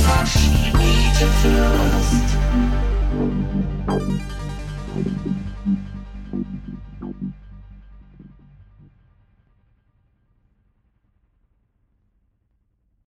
Hast du nie gewusst? Thank you.